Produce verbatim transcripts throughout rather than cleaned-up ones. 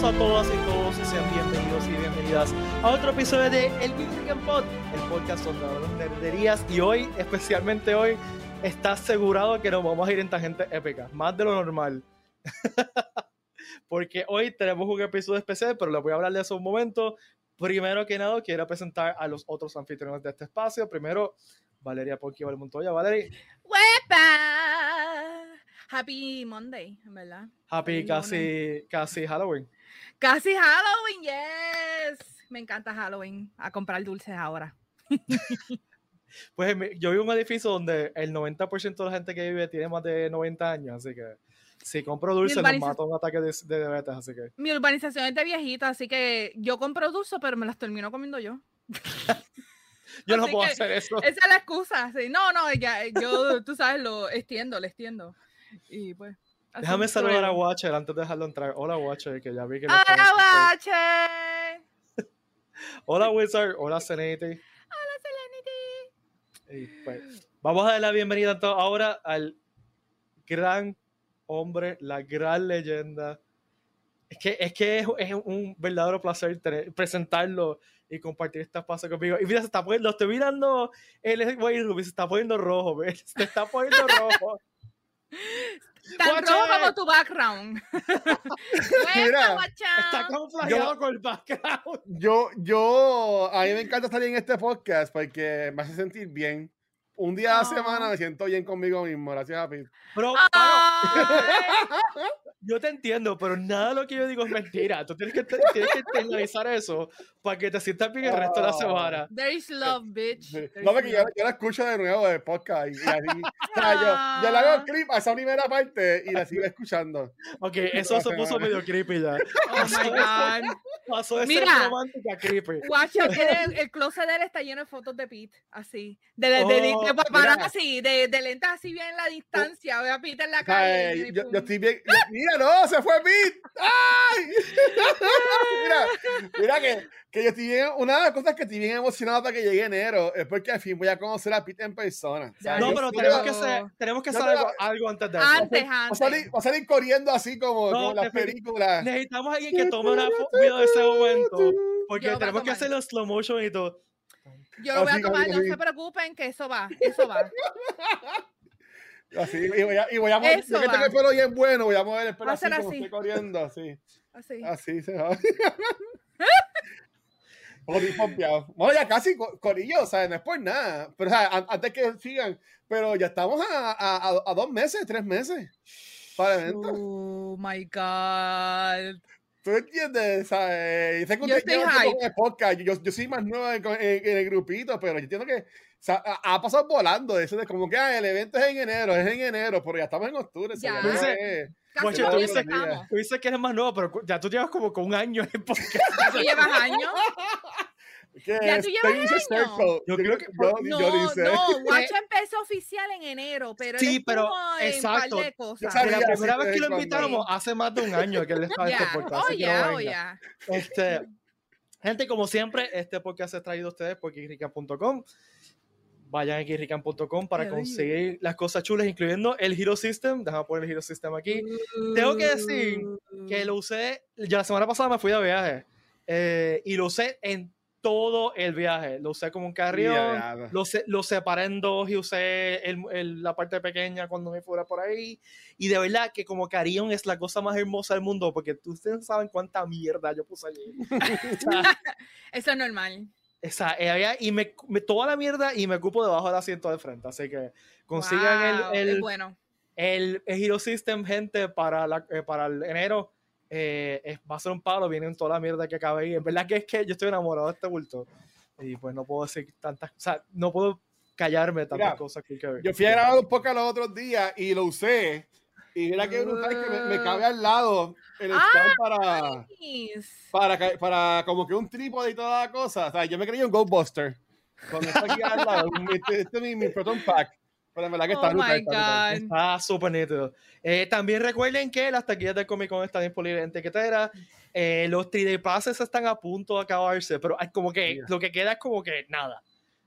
Saludos a todas y todos y sean bienvenidos y bienvenidas a otro episodio de El Biblican Pod, el podcast donde hablamos de nerderías. Y hoy, especialmente hoy, está asegurado que nos vamos a ir en tangentes épicas, más de lo normal. Porque hoy tenemos un episodio especial, pero les voy a hablar de eso un momento. Primero que nada, quiero presentar a los otros anfitriones de este espacio. Primero, Valeria Porquíbal Montoya. Valeria. ¡Huepa! Happy Monday, en verdad. Happy, Happy casi, casi Halloween. Casi Halloween, yes. Me encanta Halloween. A comprar dulces ahora. Pues yo vivo en un edificio donde el noventa por ciento de la gente que vive tiene más de noventa años, así que si compro dulce urbanizac... nos mata un ataque de, de diabetes, así que... Mi urbanización es de viejita, así que yo compro dulce, pero me las termino comiendo yo. Yo no puedo hacer eso. Esa es la excusa, sí. No, no, ya, yo, tú sabes, lo extiendo, le extiendo. Y pues, déjame saludar a Watcher antes de dejarlo entrar. Hola Watcher, que ya vi que... ¡Hola Watcher! Hola Wizard, hola Selenity. Hola Selenity. Pues, vamos a dar la bienvenida entonces ahora al gran hombre, la gran leyenda. Es que es, que es, es un verdadero placer tener, presentarlo y compartir esta espacio conmigo. Y mira, se está poniendo, lo estoy mirando, él es güey Ruby, se está poniendo rojo, ¿ves? Se está poniendo rojo. Tan Watcher. Rojo como tu background. Mira, está camuflajeado con el background. Yo, yo, a mí me encanta estar en este podcast porque me hace sentir bien. Un día oh. a la semana me siento bien conmigo mismo. Gracias a Pete. Pero, yo te entiendo, pero nada de lo que yo digo es mentira. Tú tienes que, tienes que internalizar eso para que te sientas bien el resto de la semana. There is love, bitch. Sí. No, porque yo, yo la escucho de nuevo del podcast. Y, y así, o sea, yo, yo le hago el clip a esa primera parte y la sigo escuchando. Ok, eso se puso medio creepy ya. Oh, my God. Pasó de mira, ser romántica a creepy. Guacha, el, el closet de él está lleno de fotos de Pete, así. De, de, oh, de, de paparazzi, de, de lentas así bien en la distancia. Voy a Pete en la calle. Ay, y yo, yo estoy bien... Yo, mira, no, se fue Pete. ¡Ay! Mira, mira que, que yo estoy bien... Una de las cosas que estoy bien emocionado para que llegue enero es porque al fin voy a conocer a Pete en persona. O sea, no, pero tenemos, quiero, que ser, tenemos que saber tengo, algo antes de eso. Antes, antes. Va a salir, va a salir corriendo así como, no, como las películas. Necesitamos a alguien que tome una video de ese momento. Porque tenemos que hacer los slow motion y todo. Yo lo voy a tomar, no se preocupen que eso va, eso va. Así, y voy a, y voy a mover, yo que tengo el pelo bien bueno, voy a mover el pelo así como estoy corriendo, así. Así. Así se va. Bueno, ya casi, corillo, o sea, no es por nada. Pero, o sea, antes que sigan, pero ya estamos a, a, a, a dos meses, tres meses para el evento. Oh, my God. ¿Tú entiendes? ¿Sabes? Yo, yo, estoy yo, yo soy más nueva en, en, en el grupito, pero yo entiendo que o sea, ha, ha pasado volando eso de como que ah, el evento es en enero, es en enero, pero ya estamos en octubre. Ya. Tú dices, Guacho, tú, dices, tú dices que eres más nueva, pero ya tú llevas como con un año en el podcast. ¿Tú llevas años? ¿Qué ya tú llevas años. Yo, yo creo que yo, no, yo dice. No, Watch empezó oficial en enero, pero sí, pero exacto. Yo sabía, la primera vez que lo invitaron hace más de un año que él estaba yeah. en este podcast. Oh, yeah, no oh, yeah. Este, gente, como siempre, este podcast es traído a ustedes por geek rican punto com. Vayan a geek rican punto com para conseguir las cosas chulas, incluyendo el Giro System. Déjame poner el Giro System aquí. Uh, Tengo que decir que lo usé, ya la semana pasada me fui de viaje eh, y lo usé en todo el viaje, lo usé como un carrión, yeah, yeah. Lo, se, lo separé en dos y usé el, el, la parte pequeña cuando me fuera por ahí, y de verdad que como carrión es la cosa más hermosa del mundo, porque ustedes saben cuánta mierda yo puse allí. O sea, eso es normal. O sea, había, y me, me, toda la mierda y me ocupo debajo del asiento de frente, así que consigan wow, el, el, bueno. el, el Giro System, gente, para, la, eh, para el enero. Eh, es, va a ser un palo, viene toda la mierda que acaba ahí. En verdad que es que yo estoy enamorado de este bulto y pues no puedo decir tantas, o sea, no puedo callarme tantas mira, cosas que hay que ver. Yo fui a grabar un poco los otros días y lo usé y mira que brutal que me, me cabe al lado el ah, stand para, para para como que un trípode y toda la cosa, o sea, yo me creí un Ghostbuster con esto aquí al lado, este, este es mi, mi Proton Pack. Pero en verdad que está oh brutal, está, está súper nítido. Eh, también recuerden que las taquillas del Comic Con están disponibles en tiquetera. Eh, los tres D passes están a punto de acabarse, pero hay como que yeah. lo que queda es como que nada.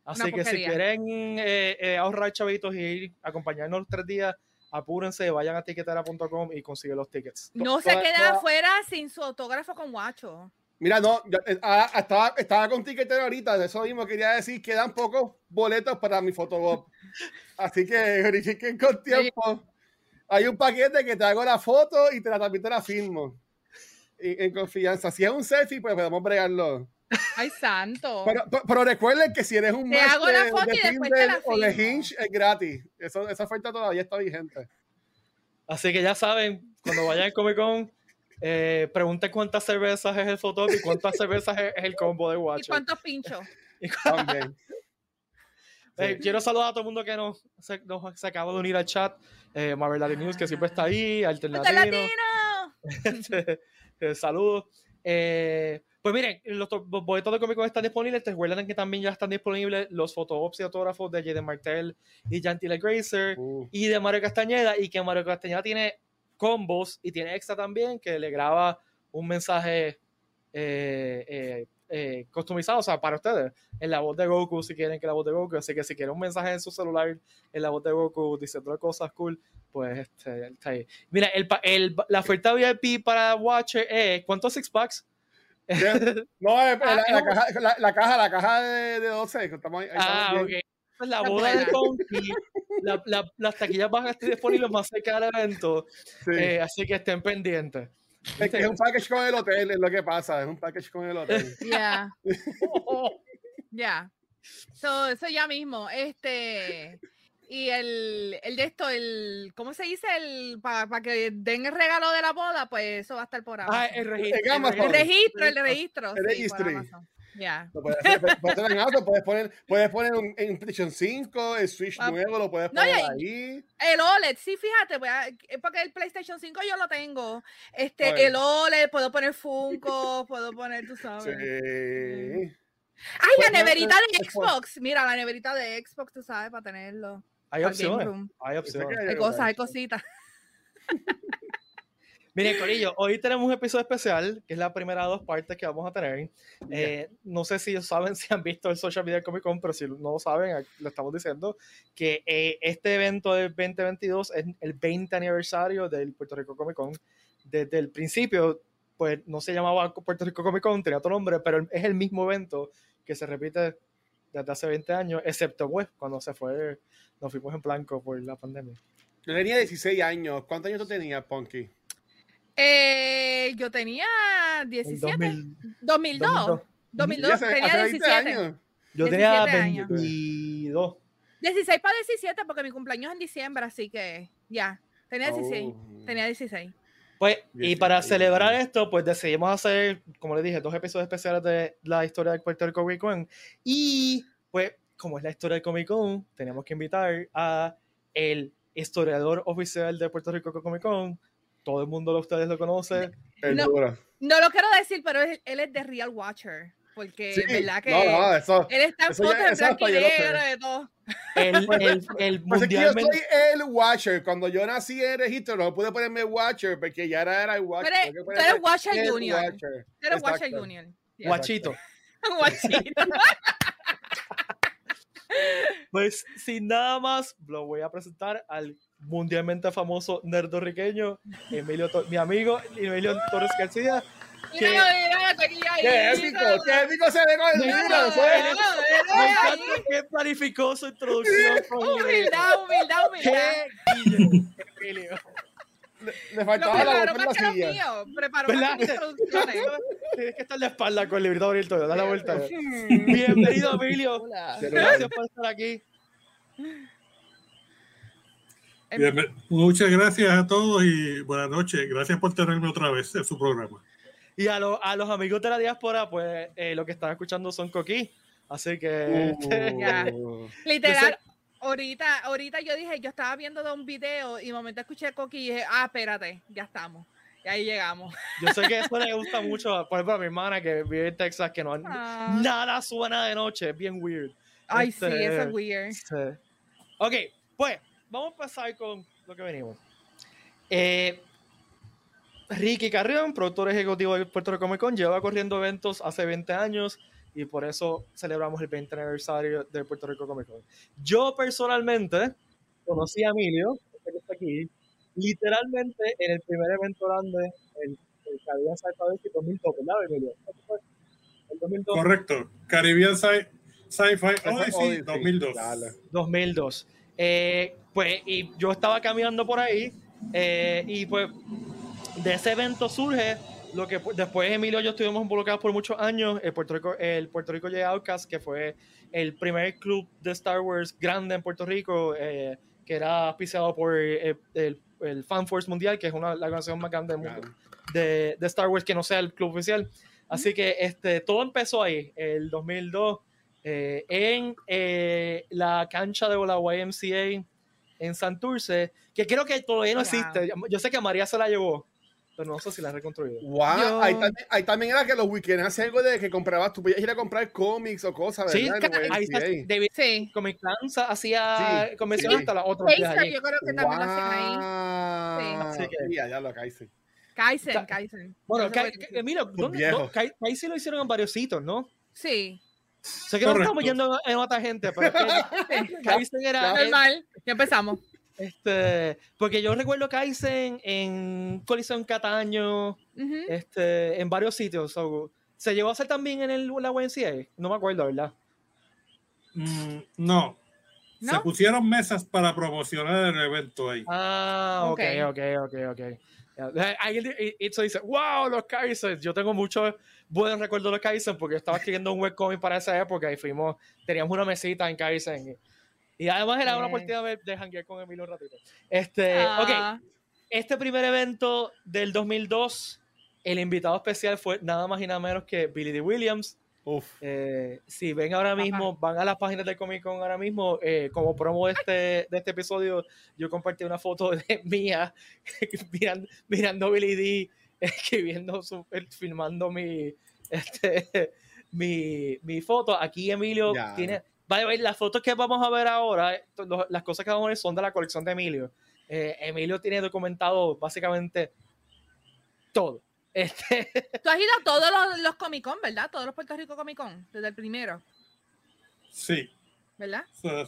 Así que si quieren eh, eh, ahorrar chavitos y ir a acompañarnos los tres días, apúrense, vayan a tiquetera punto com y consiguen los tickets. No se queden afuera sin su autógrafo con Guacho. Mira, no, yo, ah, estaba, estaba con Tiquetera ahorita, de eso mismo quería decir, quedan pocos boletos para mi fotobob. Así que verifiquen con tiempo. Hay un paquete que te hago la foto y te la también te la firmo. Y, en confianza. Si es un selfie, pues podemos bregarlo. ¡Ay, santo! Pero, pero, pero recuerden que si eres un match de, de Tinder o de Hinge, es gratis. Eso, esa oferta todavía está vigente. Así que ya saben, cuando vayan al Comic Con, Eh, pregunten cuántas cervezas es el fotop y cuántas cervezas es, es el combo de Watcher. ¿Y cuántos pinchos? ¿Y cu También. Eh, sí. Quiero saludar a todo el mundo que nos se, nos, se acaba de unir al chat. Eh, Marvel Latin News, que siempre está ahí. Alternatino. Saludos. Eh, pues miren, los, los boletos de Comic Con están disponibles. Te recuerdan que también ya están disponibles los fotobops y autógrafos de Jaden Martell y Jantile Grazer uh. y de Mario Castañeda. Y que Mario Castañeda tiene combos y tiene extra también que le graba un mensaje eh, eh, eh, customizado, o sea, para ustedes, en la voz de Goku, si quieren que la voz de Goku, así que si quieren un mensaje en su celular en la voz de Goku diciendo cosas cool, pues este, está ahí. Mira, el, el, la oferta V I P para Watcher es, ¿cuántos six packs? Yeah. No, el, ah, la, la, caja, la, la caja, la caja de, de doce, estamos ahí, ahí ah, ok. La boda de Ponky, la, la, las taquillas van a estar disponibles más cerca del evento, sí. eh, así que estén pendientes. Es, que es un package con el hotel, es lo que pasa, es un package con el hotel. Ya, yeah. ya, yeah. so, eso ya mismo, este, y el, el de esto, el, ¿cómo se dice? El para pa que den el regalo de la boda, pues eso va a estar por abajo. Ah, el registro, el, el, el registro, el registro, el registro. Sí, ya. Yeah. Puedes, puedes, puedes poner, puedes poner un, un PlayStation cinco, el Switch wow. nuevo, lo puedes poner no, ahí. El O L E D, sí, fíjate, porque el PlayStation cinco yo lo tengo. Este, Oye. el O L E D, puedo poner Funko, puedo poner, tú sabes. Sí. Ay, la neverita de Xbox. Mira, la neverita de Xbox, tú sabes, para tenerlo. Hay opciones. Hay opciones. Hay cosas, hay cositas. Miren, corillo, hoy tenemos un episodio especial, que es la primera de dos partes que vamos a tener. Eh, no sé si saben, si han visto el Social Media Comic Con, pero si no lo saben, lo estamos diciendo, que eh, este evento del veinte veintidós es el veinte aniversario del Puerto Rico Comic Con. Desde el principio, pues no se llamaba Puerto Rico Comic Con, tenía otro nombre, pero es el mismo evento que se repite desde hace veinte años, excepto pues, cuando se fue, nos fuimos en blanco por la pandemia. Yo tenía dieciséis años. ¿Cuántos años tú tenías, Ponky? Eh, yo tenía diecisiete. dos mil dos Tenía diecisiete. Años. Yo tenía veintidós. dieciséis para diecisiete porque mi cumpleaños es en diciembre, así que ya. Tenía dieciséis. Oh. Tenía dieciséis. Pues, dieciséis. Y para celebrar esto, pues decidimos hacer, como les dije, dos episodios especiales de la historia del Puerto Rico Comic Con. Y, pues, como es la historia del Comic Con, tenemos que invitar a el historiador oficial de Puerto Rico Comic Con. Todo el mundo de ustedes lo conoce. No, no lo quiero decir, pero él, él es de Real Watcher. Porque, sí, ¿verdad? Que no, no, eso, él está en foto de blanco y negro de todo. El, el, el mundialmente... Yo soy el Watcher. Cuando yo nací en el registro, no pude ponerme Watcher porque ya era, era el Watcher. Pero, pero eres Watcher el Junior. Watcher. Eres Watcher Junior. Yeah. Guachito. Guachito. Pues sin nada más, lo voy a presentar al mundialmente famoso nerdorriqueño Emilio mi amigo Emilio Torres García. ¡Qué épico! ¡Qué épico se ve con el libro! Me encanta que planificó su introducción. Humildad, humildad, humildad. Emilio. Le faltaba la vuelta a la silla. Preparó las introducciones. Tienes que estar de espalda con el librito abierto. Da la vuelta. Bienvenido, Emilio. Gracias por estar aquí. Bien, muchas gracias a todos y buenas noches. Gracias por tenerme otra vez en su programa. Y a, lo, a los amigos de la diáspora, pues eh, lo que están escuchando son coquí. Así que... Uh, yeah. Literal, yo sé, ahorita, ahorita yo dije, yo estaba viendo de un video y de momento escuché coquí y dije, ah, espérate, ya estamos. Y ahí llegamos. Yo sé que eso le gusta mucho, por ejemplo, a mi hermana que vive en Texas, que no ah. nada suena de noche, es bien weird. Ay, este, sí, eso es weird. Este. Ok, pues... Vamos a pasar con lo que venimos. Eh, Ricky Carrión, productor ejecutivo del Puerto Rico Comic Con, lleva corriendo eventos hace veinte años y por eso celebramos el veinte aniversario del Puerto Rico Comic Con. Yo personalmente conocí a Emilio, que está aquí. Literalmente, en el primer evento grande, el, el Caribbean Sci-Fi Odyssey dos mil dos, ¿verdad, Emilio? El dos mil dos. Correcto. Caribbean Sci-Fi Odyssey dos mil dos. dos mil dos. Eh, pues, y yo estaba caminando por ahí, eh, y pues, de ese evento surge lo que después Emilio y yo estuvimos involucrados por muchos años, el Puerto Rico, el Puerto Rico Jedi Outcast, que fue el primer club de Star Wars grande en Puerto Rico, eh, que era auspiciado por el, el, el Fan Force Mundial, que es una, la organización más grande del mundo de, de Star Wars que no sea el club oficial. Así que este, todo empezó ahí, el dos mil dos, eh, en eh, la cancha de la Y M C A en Santurce, que creo que todavía no existe. Yo, yo sé que María se la llevó, pero no sé si la han reconstruido. Wow, ahí también, ahí también era que los weekends hacían algo de que comprabas, tú podías ir a comprar cómics o cosas, ¿verdad? Sí, ahí está, David, sí. Comic Lanza hacía sí, convención sí. hasta la otra. Kaiser, yo creo que también wow. lo hacían ahí. Sí, sí, sí ya lo Kaiser. Kaiser, Ka Kaiser. Bueno, Ka Ka mira, ¿dónde, no, Ka Kaiser lo hicieron en varios sitios, ¿no? Sí. O sea que correcto. No estamos yendo en otra gente, pero que Kaiser era... Normal, ya empezamos. Este, porque yo recuerdo que Kaizen en Coliseo Cataño, uh-huh. este, en varios sitios. So, ¿se llegó a hacer también en el, la Y M C A? No me acuerdo, ¿verdad? Mm, no. no. Se pusieron mesas para promocionar el evento ahí. Ah, ok, ok, ok, ok. Alguien dice, wow, los Kaizen. Yo tengo muchos buenos recuerdos de los Kaizen porque yo estaba escribiendo un webcomic para esa época y fuimos, teníamos una mesita en Kaizen. Y además era una oportunidad de, de janguear con Emilio un ratito. Este, ah. Ok, este primer evento del dos mil dos, el invitado especial fue nada más y nada menos que Billy Dee Williams. Uf. Eh, si ven ahora mismo, Ajá. van a las páginas del Comic Con ahora mismo, eh, como promo de este, de este episodio, yo compartí una foto de mía mirando, mirando a Billy Dee, escribiendo, su, filmando mi, este, mi, mi foto. Aquí Emilio ya. tiene... Vaya, vaya, las fotos que vamos a ver ahora, los, las cosas que vamos a ver son de la colección de Emilio. Eh, Emilio tiene documentado básicamente todo. Este... Tú has ido a todos los, los Comic Con, ¿verdad? Todos los Puerto Rico Comic Con, desde el primero. Sí. ¿Verdad? So,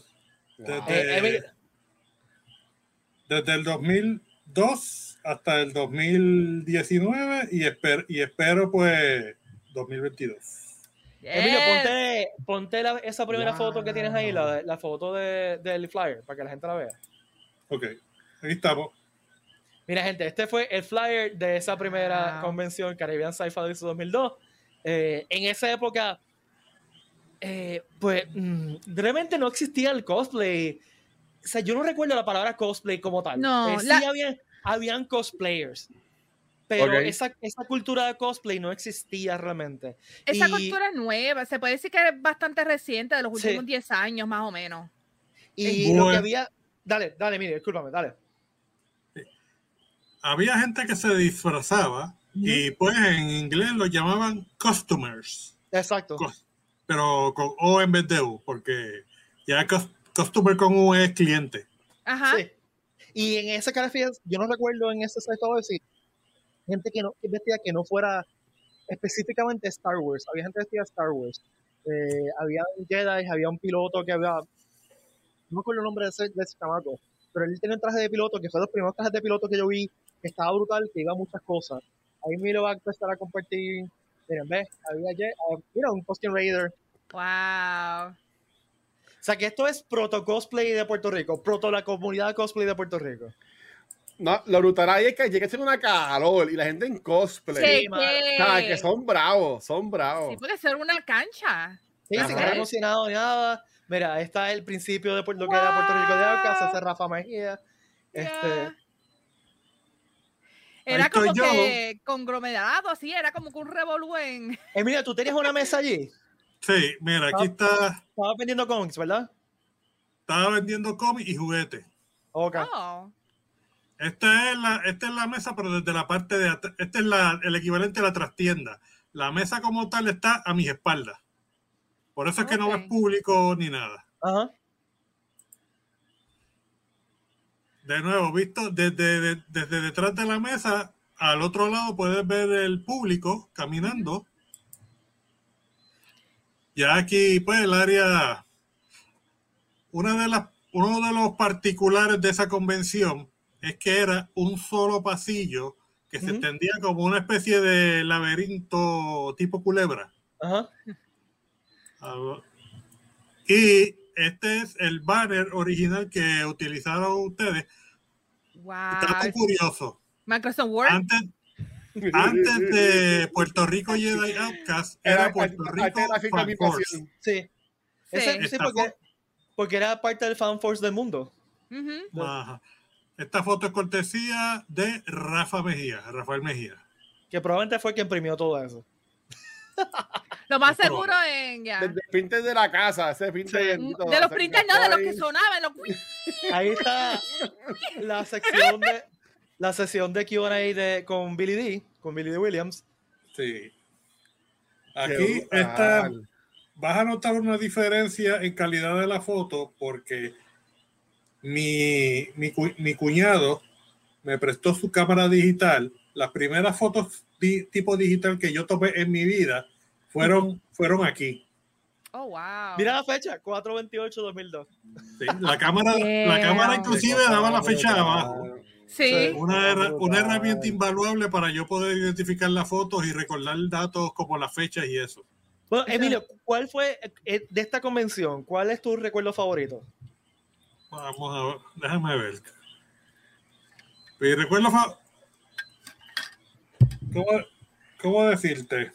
desde, wow. eh, desde el dos mil dos hasta el dos mil diecinueve y, esper, y espero pues dos mil veintidós. Yes. Emilio, ponte, ponte la, esa primera wow. foto que tienes ahí, la, la foto de, del flyer, para que la gente la vea. Ok, aquí estamos. Mira, gente, este fue el flyer de esa primera wow. convención, Caribbean Sci-Fi Odyssey dos mil dos. Eh, en esa época, eh, pues, mmm, realmente no existía el cosplay. O sea, yo no recuerdo la palabra cosplay como tal. No, eh, la... Sí, había, habían cosplayers. Pero okay. esa, esa cultura de cosplay no existía realmente. Esa y, cultura es nueva, se puede decir que es bastante reciente, de los últimos diez sí. años más o menos. Y bueno. lo que había... Dale, dale, mire, discúlpame, dale. Sí. Había gente que se disfrazaba mm-hmm. y pues en inglés lo llamaban customers. Exacto. Cos, pero con O en vez de U, porque ya cos, customer con U es cliente. Ajá. Sí. Y en esa cara, yo no recuerdo en ese sector decir gente que no que vestía que no fuera específicamente Star Wars. Había gente vestida Star Wars. Eh, había Jedi, había un piloto que había... No me acuerdo el nombre de ese, de ese chamaco, pero él tenía un traje de piloto, que fue de los primeros trajes de piloto que yo vi, que estaba brutal, que iba a muchas cosas. Ahí me lo va a empezar a compartir. Miren, ¿ves? Había Jedi, uh, mira, un Posting Raider. ¡Wow! O sea, que esto es proto-cosplay de Puerto Rico, proto-la comunidad cosplay de Puerto Rico. No, lo brutal ahí es que llega a ser una calor y la gente en cosplay. Sí, o sea, que son bravos, son bravos. Sí, puede ser una cancha. Sí, sin estar emocionado ni nada. Mira, ahí está el principio de lo wow. que era Puerto Rico de Outcast, ese Rafa Mejía. Yeah. Este... Era como yo. que conglomerado, así, era como que un revolú en... Eh, mira, ¿tú tenías una mesa allí? Sí, mira, aquí está... Estaba vendiendo cómics, ¿verdad? Estaba vendiendo cómics y juguetes. Ok. Oh. Esta es, la, esta es la mesa, pero desde la parte de... Este es la, el equivalente a la trastienda. La mesa como tal está a mis espaldas. Por eso es okay. que no ves público ni nada. Ajá. De nuevo, visto desde, de, desde detrás de la mesa, al otro lado puedes ver el público caminando. Ya aquí, pues, el área... Una de las, uno de los particulares de esa convención es que era un solo pasillo que uh-huh. se extendía como una especie de laberinto tipo culebra. Ajá. Uh-huh. Y este es el banner original que utilizaron ustedes. Wow. Está tan curioso. Microsoft Word. Antes, antes de Puerto Rico Jedi Outcast era, era Puerto Rico Fan Force. Sí. Sí. Ese, sí, porque, porque era parte del Fan Force del mundo. Uh-huh. Ajá. Esta foto es cortesía de Rafa Mejía, Rafael Mejía. Que probablemente fue quien imprimió todo eso. Lo más es seguro en... Yeah. Desde printers de la casa, ese printer... Sí. De, de los, los printers, no, de los que sonaban. Los... Ahí está la sección de la sesión de Q and A de, con Billy Dee, con Billy Dee Williams. Sí. Aquí está... Vas a notar una diferencia en calidad de la foto porque... Mi, mi, mi cuñado me prestó su cámara digital. Las primeras fotos di, tipo digital que yo tomé en mi vida fueron, fueron aquí. Oh, wow. Mira la fecha, cuatro veintiocho dos mil dos. Sí, la cámara, yeah. la cámara inclusive daba la fecha abajo. Sí. Una, her- una herramienta invaluable para yo poder identificar las fotos y recordar datos como las fechas y eso. Bueno, Emilio, ¿cuál fue de esta convención? ¿Cuál es tu recuerdo favorito? Vamos a ver, déjame ver. Y recuerdo, ¿cómo, cómo decirte?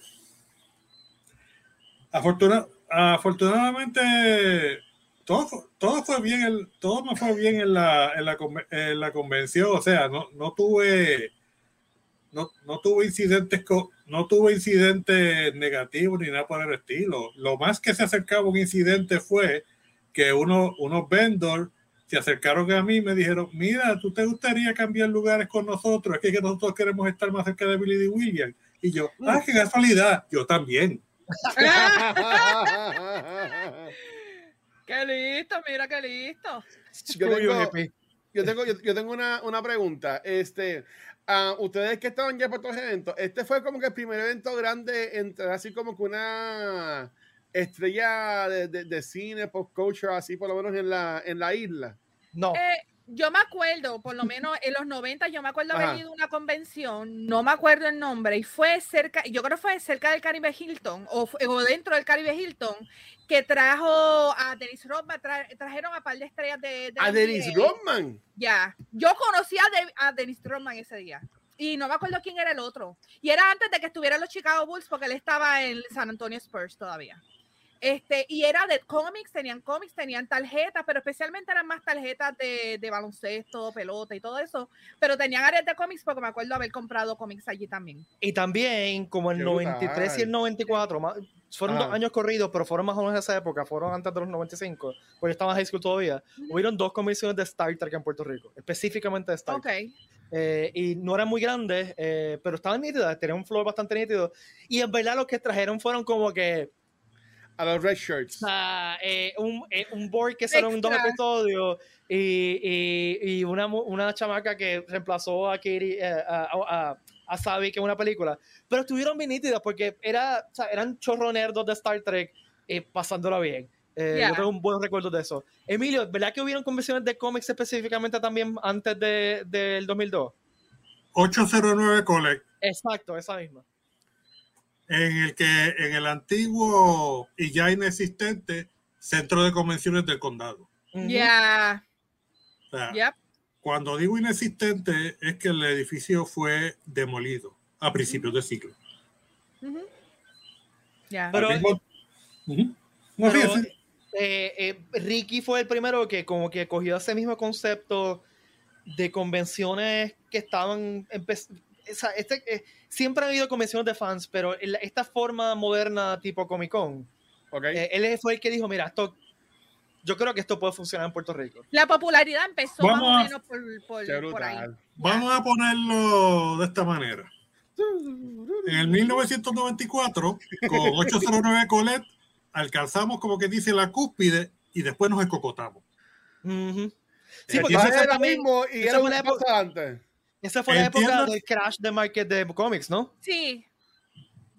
Afortuna, afortunadamente, todo, todo fue bien, el, todo me fue bien en la, en la, en la convención. O sea, no, no tuve, no, no tuve incidentes, no tuve incidentes negativos ni nada por el estilo. Lo más que se acercaba a un incidente fue que uno, unos vendors se acercaron a mí y me dijeron, mira, ¿tú te gustaría cambiar lugares con nosotros? Es que, que nosotros queremos estar más cerca de Billy Dee Williams. Y yo, ah, qué casualidad. Yo también. Qué listo, mira, qué listo. Yo tengo, yo tengo, yo tengo una, una pregunta. Este, uh, ustedes que estaban ya por todos los eventos, este fue como que el primer evento grande, entre, así como que una... estrella de, de, de cine, pop culture, así por lo menos en la, en la isla. No. Eh, yo me acuerdo, por lo menos en los noventa, yo me acuerdo Ajá. haber ido a una convención, no me acuerdo el nombre, y fue cerca, yo creo que fue cerca del Caribe Hilton, o, o dentro del Caribe Hilton, que trajo a Dennis Rodman, tra, trajeron a par de estrellas de... de ¿A Dennis Rodman? Ya. Yeah. Yo conocí a, de, a Dennis Rodman ese día. Y no me acuerdo quién era el otro. Y era antes de que estuvieran los Chicago Bulls, porque él estaba en San Antonio Spurs todavía. Este, y era de cómics, tenían cómics, tenían tarjetas, pero especialmente eran más tarjetas de, de baloncesto, pelota y todo eso, pero tenían áreas de cómics porque me acuerdo haber comprado cómics allí también. Y también como el noventa y tres y el noventa y cuatro, más, fueron ah. dos años corridos, pero fueron más o menos en esa época, fueron antes de los noventa y cinco, porque yo estaba en high school todavía, mm-hmm. hubieron dos convenciones de Star Trek en Puerto Rico, específicamente de Star Trek. Okay. Eh, y no eran muy grandes, eh, pero estaban nítidas, tenían un floor bastante nítido, y en verdad los que trajeron fueron como que a los Red Shirts. Ah, eh, un, eh, un board que salió en dos episodios y, y, y una, una chamaca que reemplazó a Katie, eh, a, a, a Sabi, que es una película. Pero estuvieron bien nítidas porque era, o sea, eran chorronerdos de Star Trek eh, pasándola bien. Eh, yeah. Yo tengo un buen recuerdo de eso. Emilio, ¿verdad que hubieron convenciones de cómics específicamente también antes de, del dos mil dos? ocho cero nueve Collect. Exacto, esa misma. En el que en el antiguo y ya inexistente Centro de Convenciones del Condado. Ya. Yeah. O sea, yep. Cuando digo inexistente es que el edificio fue demolido a principios mm-hmm. de siglo. Mm-hmm. Yeah. Pero, mismo... uh-huh. no, pero eh, eh, Ricky fue el primero que como que cogió ese mismo concepto de convenciones que estaban empezando. Esa, este, eh, siempre han habido convenciones de fans, pero el, esta forma moderna tipo Comic Con, okay. eh, él fue el que dijo, mira, esto, yo creo que esto puede funcionar en Puerto Rico. La popularidad empezó vamos más o menos por, por, por ahí. Vamos a ponerlo de esta manera. En el mil novecientos noventa y cuatro, con ocho cero nueve Colette, alcanzamos como que dice la cúspide y después nos escocotamos. Uh-huh. Sí, porque eso era también, mismo y era una época antes. Esa fue la Entiendo. época del crash de market de cómics, ¿no? Sí.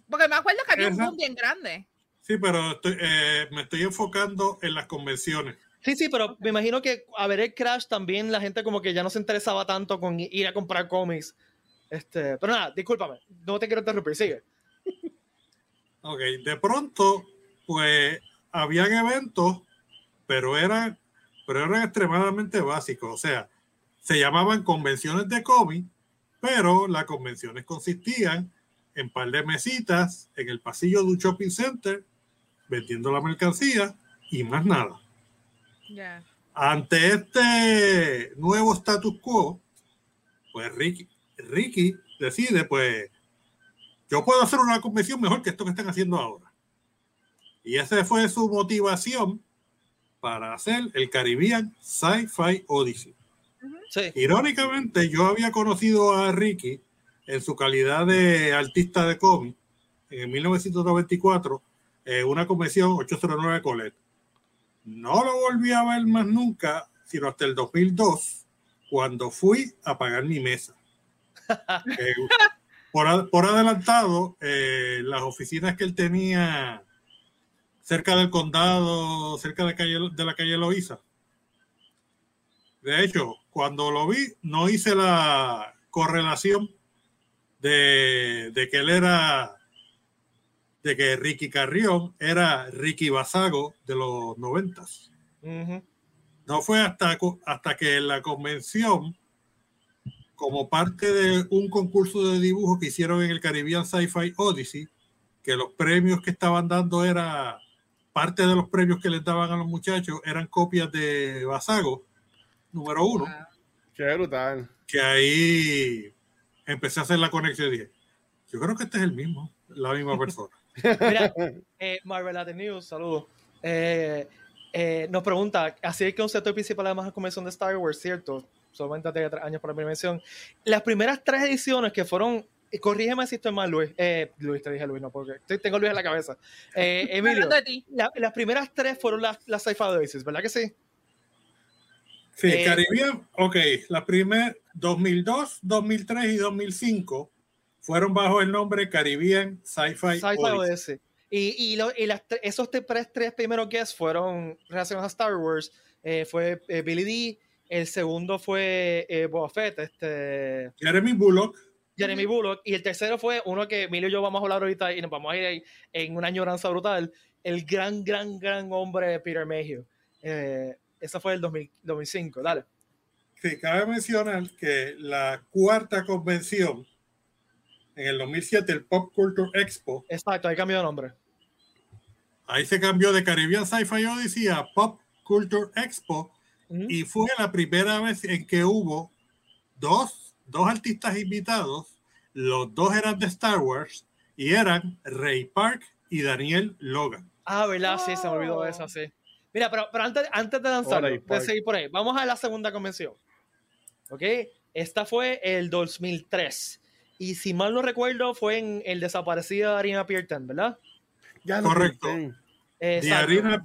Porque me acuerdo que había Exacto. un boom bien grande. Sí, pero estoy, eh, me estoy enfocando en las convenciones. Sí, sí, pero me imagino que a ver el Crash también la gente como que ya no se interesaba tanto con ir a comprar cómics. Este, pero nada, discúlpame, no te quiero interrumpir, sigue. Ok, de pronto, pues, habían eventos, pero eran, pero eran extremadamente básicos. O sea, se llamaban convenciones de cómic, pero las convenciones consistían en un par de mesitas en el pasillo de un shopping center, vendiendo la mercancía y más nada. Yeah. Ante este nuevo status quo, pues Ricky, Ricky decide, pues, yo puedo hacer una convención mejor que esto que están haciendo ahora. Y esa fue su motivación para hacer el Caribbean Sci-Fi Odyssey. Uh-huh. Sí. Irónicamente, yo había conocido a Ricky en su calidad de artista de cómic en mil novecientos noventa y cuatro, eh, una convención ocho cero nueve Colette. No lo volví a ver más nunca, sino hasta el dos mil dos, cuando fui a pagar mi mesa. Eh, por, por adelantado, eh, las oficinas que él tenía cerca del condado, cerca de, calle, de la calle Loíza. De hecho, cuando lo vi, no hice la correlación de, de que él era... de que Ricky Carrión era Ricky Basago de los noventas. Uh-huh. No fue hasta, hasta que la convención, como parte de un concurso de dibujo que hicieron en el Caribbean Sci-Fi Odyssey, que los premios que estaban dando era, parte de los premios que les daban a los muchachos eran copias de Basago, número uno. Qué brutal. Que ahí empecé a hacer la conexión y dije, yo creo que este es el mismo, la misma persona. Mira, eh, Marvelate News, saludos. Eh, eh, nos pregunta, así el concepto principal además de la convención de Star Wars, ¿cierto? Solamente tenía tres años para la mención. Las primeras tres ediciones que fueron, corrígeme si estoy mal, Luis, eh, Luis, te dije Luis, no, porque tengo Luis en la cabeza. Eh, Emilio, la, las primeras tres fueron las, las Sci-Fi Odyssey, ¿verdad que sí? Sí, eh, Caribbean, ok, la primera, dos mil dos, dos mil tres y dos mil cinco, fueron bajo el nombre Caribbean Sci-Fi Sci-Fi Odyssey. Y, y, lo, y las, esos tres, tres primeros guests fueron relacionados a Star Wars. Eh, fue eh, Billy Dee, el segundo fue eh, Boba Fett, este, Jeremy Bulloch. Jeremy Bulloch. Y el tercero fue uno que Emilio y yo vamos a hablar ahorita y nos vamos a ir ahí en una añoranza brutal. El gran, gran, gran hombre Peter Mayhew. Eh, esa fue el dos mil, dos mil cinco. Dale. Sí, cabe mencionar que la cuarta convención en el dos mil siete, el Pop Culture Expo. Exacto, ahí cambió de nombre. Ahí se cambió de Caribbean Sci-Fi Odyssey a Pop Culture Expo. Uh-huh. Y fue la primera vez en que hubo dos, dos artistas invitados. Los dos eran de Star Wars y eran Ray Park y Daniel Logan. Ah, ¿verdad? Oh. Sí, se me olvidó eso, sí. Mira, pero, pero antes, antes de lanzarlo, oh, de seguir por ahí, vamos a la segunda convención. ¿Ok? Esta fue el dos mil tres. Y si mal no recuerdo, fue en el desaparecido de Arena Pier diez, ¿verdad? Ya no. Correcto. De Arena,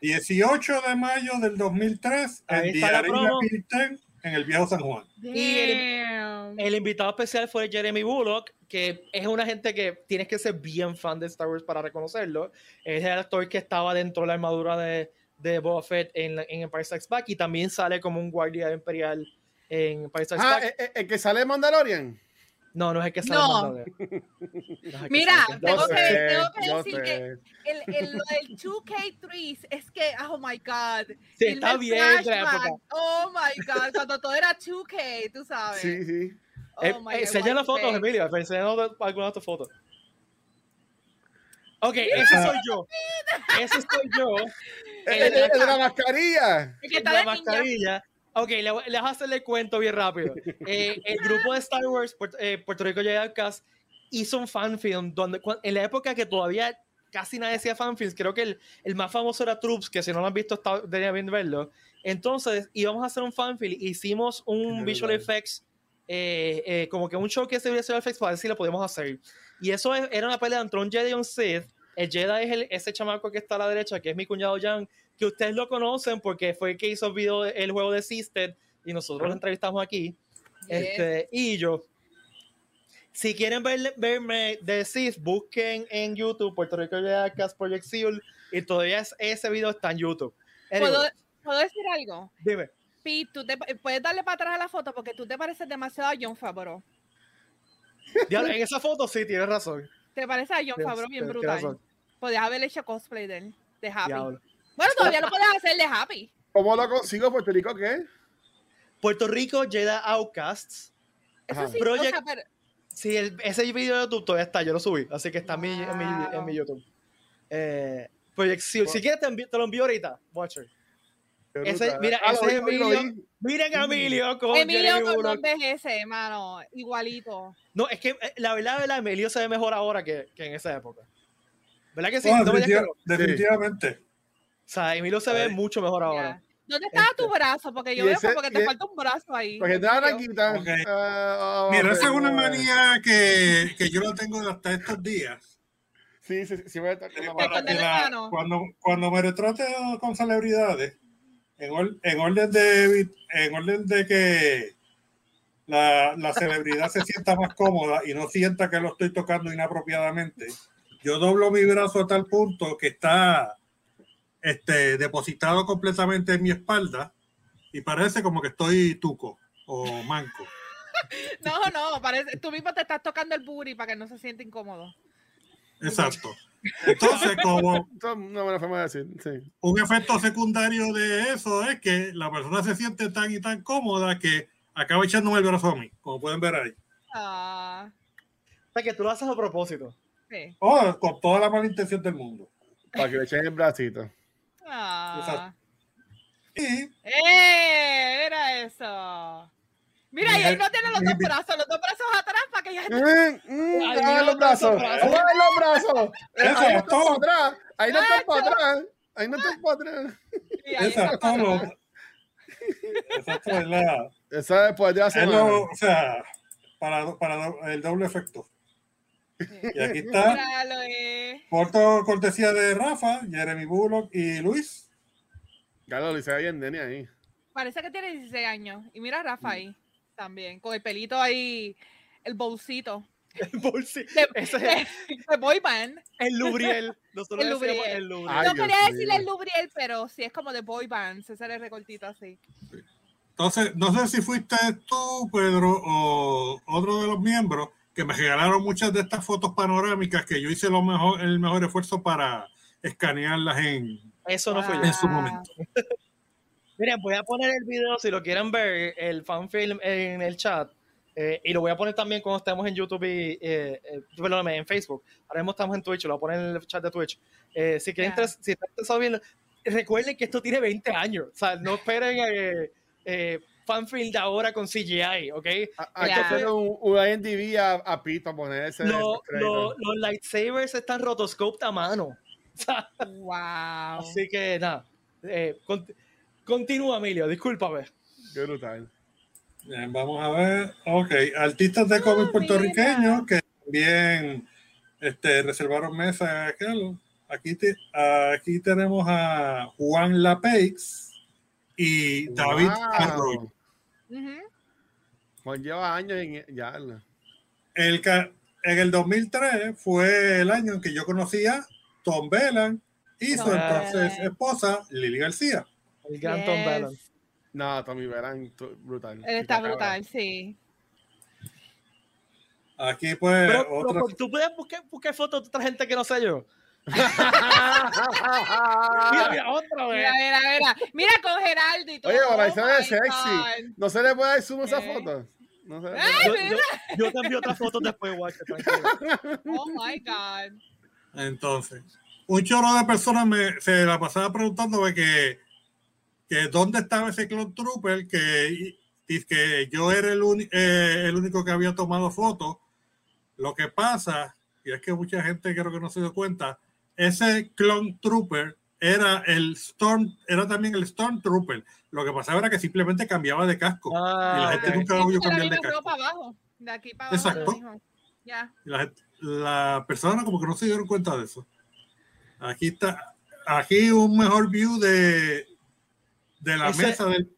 dieciocho de mayo del dos mil tres, ahí en Arena Pier diez, en el viejo San Juan. Damn. Y el, el invitado especial fue Jeremy Bulloch, que es una gente que tienes que ser bien fan de Star Wars para reconocerlo. Es el actor que estaba dentro de la armadura de, de Boba Fett en, en Empire Strikes Back y también sale como un guardia imperial en Empire Strikes ah, Back. ¿El, el que sale de Mandalorian? No, no es el que sale. No. No es mira, que tengo, sé, que, tengo que decir sé. que el, el, lo del dos K tres es que, oh my God. Sí, el está bien. Oh my God, cuando todo era dos K, tú sabes. Sí, sí. Oh eh, my eh, God, enseñan las fotos, Emilio. Enseñan algunas de tus fotos. Ok, ese soy yo. Ese soy yo. El, el, el de la mascarilla. El que está la de mascarilla. Niña. Ok, les voy a hacerle el cuento bien rápido. Eh, el grupo de Star Wars, Puerto, eh, Puerto Rico Jedi Outcast, hizo un fanfilm donde, en la época que todavía casi nadie hacía fanfilms, creo que el, el más famoso era Troops, que si no lo han visto, deberían bien verlo. Entonces, íbamos a hacer un fanfilm, hicimos un visual effects, eh, eh, como que un showcase de visual effects para ver si lo podíamos hacer. Y eso es, era una pelea entre un Jedi y un Sith. El Jedi es el, ese chamaco que está a la derecha, que es mi cuñado Jan, que ustedes lo conocen porque fue el que hizo el, video, el juego de Sisted y nosotros lo entrevistamos aquí. Yeah. Este, y yo, si quieren ver, verme de Sith, busquen en YouTube Puerto Rico Jedi Outcast Project Seul y todavía ese video está en YouTube. Anyway. ¿Puedo, ¿Puedo decir algo? Dime. Pete, ¿tú te, puedes darle para atrás a la foto? Porque tú te pareces demasiado a John Favreau. En esa foto sí, tienes razón. Te pareces a John Favreau bien brutal. Podías haber hecho cosplay de él, de Happy. Diablo. Bueno, todavía lo puedes hacer de Happy. ¿Cómo lo consigo? ¿Puerto Rico qué? Puerto Rico Jedi Outcast. Eso sí, Project, o sea, pero... sí el, ese video de YouTube todavía está, yo lo subí, así que está wow. en, mi, en, mi, en mi YouTube. Eh, Project, si, si quieres te, envío, te lo envío ahorita, Watcher. Ese, mira, ah, ese es Emilio. Miren a Emilio con Emilio con nombre es ese, hermano. Igualito. No, es que la verdad, verdad Emilio se ve mejor ahora que, que en esa época. ¿Verdad que sí? Oh, no definitiv que... Definitivamente. Sí. O sea, Emilio se ve mucho mejor ahora. ¿Dónde estaba este. tu brazo? Porque yo ese, veo como que te falta un brazo ahí. Porque te okay. okay. uh, Mira, esa es una manía que, que yo la tengo hasta estos días. Sí, sí, sí. sí voy a estar con la mano. La, cuando, cuando me retrateo con celebridades, En, or, en, orden de, en orden de que la, la celebridad se sienta más cómoda y no sienta que lo estoy tocando inapropiadamente, yo doblo mi brazo a tal punto que está este, depositado completamente en mi espalda y parece como que estoy tuco o manco. No, no, parece, tú mismo te estás tocando el booty para que no se sienta incómodo. Exacto. Entonces, como una buena forma de decir, sí. un efecto secundario de eso es que la persona se siente tan y tan cómoda que acaba echándome el brazo a mí, como pueden ver ahí. Ah. O sea, que tú lo haces a propósito. Sí. Oh, con toda la mala intención del mundo. Para que le echen el bracito. Ah. Exacto. Y... ¡Eh! Era eso. Mira, y él no tiene los dos brazos, los dos brazos atrás para que ya... ¡Eh! ¡Ah, los brazos! ¡Ah, los brazos! ¡Ahí no están para atrás! ¡Ahí no están para atrás! ¡Ahí no están para atrás! Exacto. Exacto, ¿verdad? Esa después de hacer... O sea, para, para el doble efecto. Y aquí está. Corto cortesía de Rafa, Jeremy Bulloch y Luis. Claro, Luis se ve bien, Denny, ahí. Parece que tiene dieciséis años. Y mira a Rafa ahí. También, con el pelito ahí, el bolsito. El bolsito. De, Ese de, de boy band. El Lubriel. Nosotros el Lubriel. El Lubriel. Ay, no Dios quería decirle el Lubriel, pero sí es como de boy band. Se sale recortito así. Sí. Entonces, no sé si fuiste tú, Pedro, o otro de los miembros, que me regalaron muchas de estas fotos panorámicas que yo hice lo mejor, el mejor esfuerzo para escanearlas en, Eso no ah. fue yo. en su momento. Miren, voy a poner el video, si lo quieren ver, el fanfilm en el chat. Eh, y lo voy a poner también cuando estemos en YouTube y, eh, eh, perdóname, en Facebook. Ahora mismo estamos en Twitch, lo voy a poner en el chat de Twitch. Eh, si quieren, yeah. si están interesados viendo, recuerden que esto tiene veinte años. O sea, no esperen eh, eh, fanfilm de ahora con C G I, ¿ok? Hay que hacer un I M D B a, a Pito, poner ese... Lo, lo, los lightsabers están rotoscoped a mano. Wow. Así que, nada. Eh, con, Continúa, Emilio, discúlpame. Qué brutal. Bien, vamos a ver. Ok, artistas de cómic oh, puertorriqueños que también este, reservaron mesa. Aquí, te, aquí tenemos a Juan Lapeix y wow. David Arroyo. Uh -huh. Juan lleva años en... Ya. El, en el dos mil tres fue el año en que yo conocí a Tom Belan y su entonces esposa Lili García. El gran yes. Tom Belan. No, Tommy Belan, brutal. Él está brutal, sí. Aquí pues... Pero, otra... pero, ¿tú puedes buscar, buscar fotos de otra gente que no sé yo? Mira, mira, otra vez. Mira, mira, mira. Mira con Geraldo y todo. Oye, para eso es sexy. No se le puede dar zoom a esas fotos. No se le puede. Yo, yo, yo te envío otras fotos después, Watcher, tranquilo. Oh, my God. Entonces, un chorro de personas me, se la pasaba preguntando de que que dónde estaba ese Clone Trooper que, que yo era el, un, eh, el único que había tomado fotos. Lo que pasa, y es que mucha gente creo que no se dio cuenta, ese Clone Trooper era, el Storm, era también el Stormtrooper. Lo que pasaba era que simplemente cambiaba de casco. Ah, y la gente okay. nunca lo vio cambiar de casco. Abajo, de aquí para abajo. Exacto. Yeah. La, gente, la persona como que no se dieron cuenta de eso. Aquí está, aquí un mejor view de... de la ese, mesa del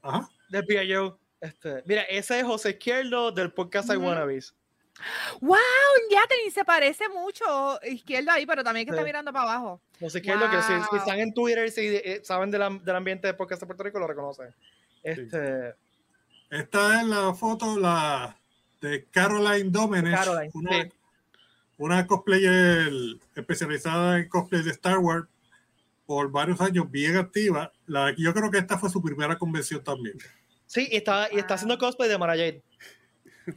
ajá de P I O. Este, mira, ese es José Izquierdo del podcast I Wanna Bees. ¡Wow! Jacqueline se parece mucho Izquierdo ahí, pero también que sí. Está mirando para abajo. No sé qué es lo que si, si están en Twitter, si eh, saben de la, del ambiente de podcast de Puerto Rico, lo reconocen. Este... Sí. Esta es la foto la de Caroline Domenech, Caroline, una, sí. una cosplayer especializada en cosplay de Star Wars por varios años, bien activa. La, yo creo que esta fue su primera convención también. Sí, y está, y está haciendo cosplay de Mara Jade.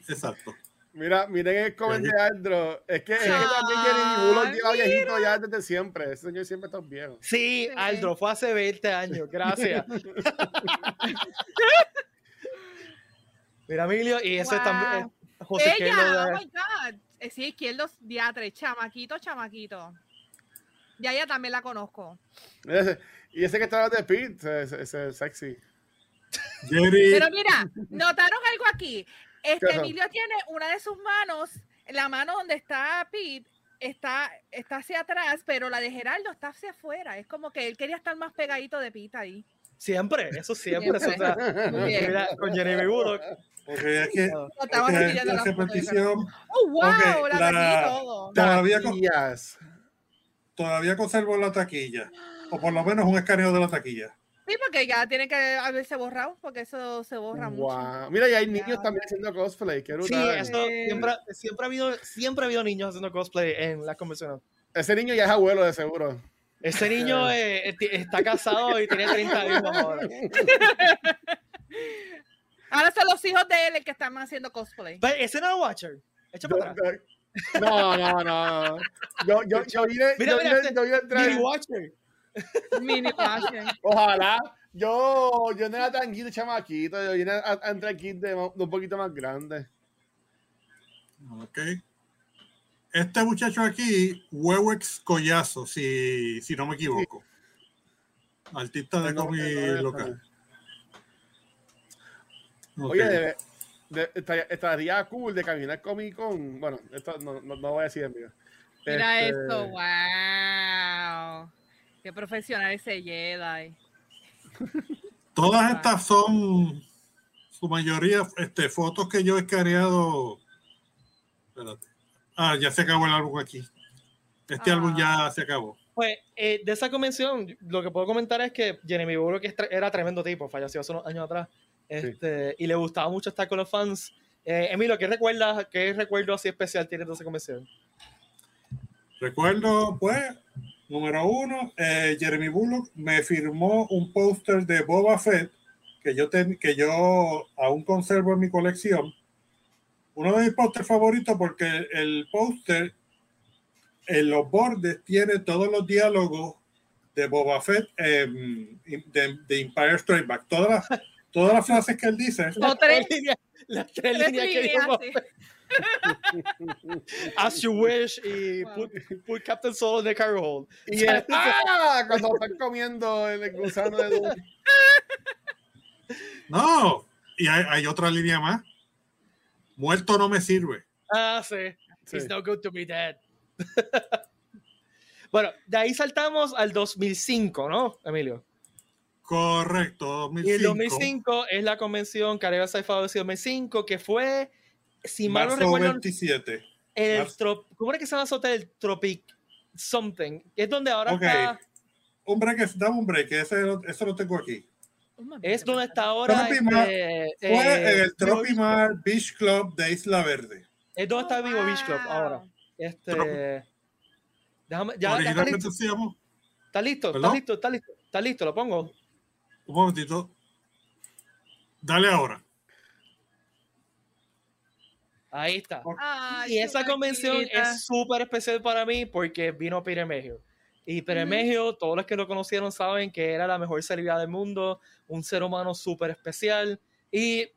Exacto. Mira, miren el comentario de Aldro. Es que, es que también Jeremy Bulloch lleva viejito ya desde siempre. Ese señor siempre está viejo. Sí, Aldro, fue hace veinte años. Gracias. Mira, Emilio, y eso wow. también. Es José Ella, Izquierdo, oh my God. Eh, sí, Izquierdo, diatre, chamaquito, chamaquito. Ya, ya también la conozco. Ese, y ese que está hablando de Pete, ese, ese sexy. Jerry. Pero mira, notaron algo aquí. Este Emilio tiene una de sus manos, la mano donde está Pete, está, está hacia atrás, pero la de Geraldo está hacia afuera. Es como que él quería estar más pegadito de Pete ahí. Siempre, eso siempre. siempre. Eso, o sea, mira, con Jeremy Bulloch. Okay, es que, no, okay, la, la repetición. Oh, wow, okay, la, la todo. Todavía, con, todavía conservo la taquilla, o por lo menos un escaneo de la taquilla. Sí, porque ya tiene que haberse borrado, porque eso se borra wow. mucho. Mira, ya hay niños ya, también haciendo cosplay. Qué brutal. Sí, eso siempre, siempre, ha habido, siempre ha habido niños haciendo cosplay en las convenciones. Ese niño ya es abuelo, de seguro. Ese niño eh, está casado y tiene treinta años ahora. Ahora son los hijos de él el que están haciendo cosplay. Pero ese no es Watcher. Echa para atrás. No, no, no. Yo, yo, yo vine, mira, yo, mira, vine, este yo vine a entrar. Mini Watcher. Mini Watcher. Ojalá. Yo, yo no era tan guito, chamaquito. Yo vine a, a entrar aquí de, de un poquito más grande. Ok. Este muchacho aquí, Huewex Collazo, si, si no me equivoco. Sí. Artista de no, cómic no, no, local. Okay. Oye, de, de, de, estaría cool de caminar Comic Con. Bueno, esto no, no, no voy a decir, amigo. Mira este... esto, wow. Qué profesional ese Jedi. Todas estas son, su mayoría, este, fotos que yo he escaneado. Espérate. Ah, ya se acabó el álbum aquí. Este ah. álbum ya se acabó. Pues eh, de esa convención, lo que puedo comentar es que Jeremy Bulloch era tremendo tipo, falleció hace unos años atrás. Este, sí. Y le gustaba mucho estar con los fans. eh, Emilio, ¿qué recuerdas? ¿Qué recuerdo así especial tienes de esa convención? Recuerdo, pues, número uno, eh, Jeremy Bulloch me firmó un póster de Boba Fett que yo, ten, que yo aún conservo en mi colección. Uno de mis pósters favoritos porque el, el póster en los bordes tiene todos los diálogos de Boba Fett eh, de, de Empire Strikes Back, todas las Todas las frases que él dice. Las tres líneas. Las tres líneas que dijo. As you wish y wow. put, put Captain Solo in the cargo hold. Y el, ¡ah! Cuando están comiendo el gusano de Doom. No. Y hay, hay otra línea más. Muerto no me sirve. Ah, sí. sí. It's no good to be dead. Bueno, de ahí saltamos al dos mil cinco, ¿no, Emilio? Correcto, dos mil cinco. Y el dos mil cinco es la convención Caribbean Sci-Fi Odyssey dos mil cinco, que fue, si mal no recuerdo, veintisiete. El Marzo. ¿Cómo era que se llama eso? El Tropic Something. Es donde ahora okay. está... Un break, dame un break, eso, eso lo tengo aquí. Es donde está ahora... Tropimar, eh, fue eh, el Tropimar Beach, Beach Club de Isla Verde. Es donde oh, está Vivo wow. Beach Club ahora. Este... Déjame, ya, originalmente se llamó. ¿Está listo? ¿Está listo? ¿Está listo? ¿Está listo? ¿Lo pongo? Un momentito. Dale ahora. Ahí está. Ay, y esa convención chiquita. Es súper especial para mí porque vino Peter Mayhew. Y Peter mm. Mayhew, todos los que lo conocieron saben que era la mejor celebridad del mundo, un ser humano súper especial. Y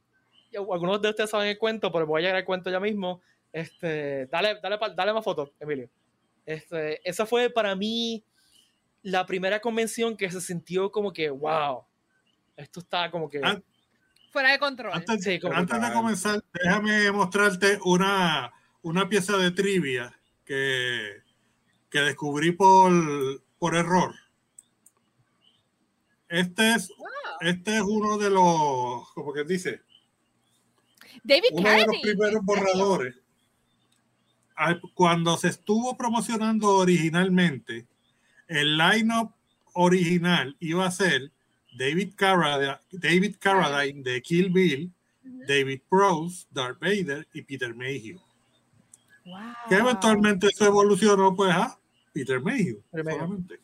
algunos de ustedes saben el cuento, pero voy a llegar al cuento ya mismo. Este, dale, dale, dale más fotos, Emilio. Este, esa fue para mí la primera convención que se sintió como que, wow. Esto está como que... An fuera de control. Antes, sí, como antes de comenzar, déjame mostrarte una, una pieza de trivia que, que descubrí por, por error. Este es, wow. este es uno de los, como que dice, David uno Kennedy. De los primeros borradores. cuando se estuvo promocionando originalmente, el line-up original iba a ser David Carradine, David Carradine de Kill Bill, David Prowse, Darth Vader y Peter Mayhew. Wow. Que eventualmente se evolucionó pues a Peter Mayhew. Solamente.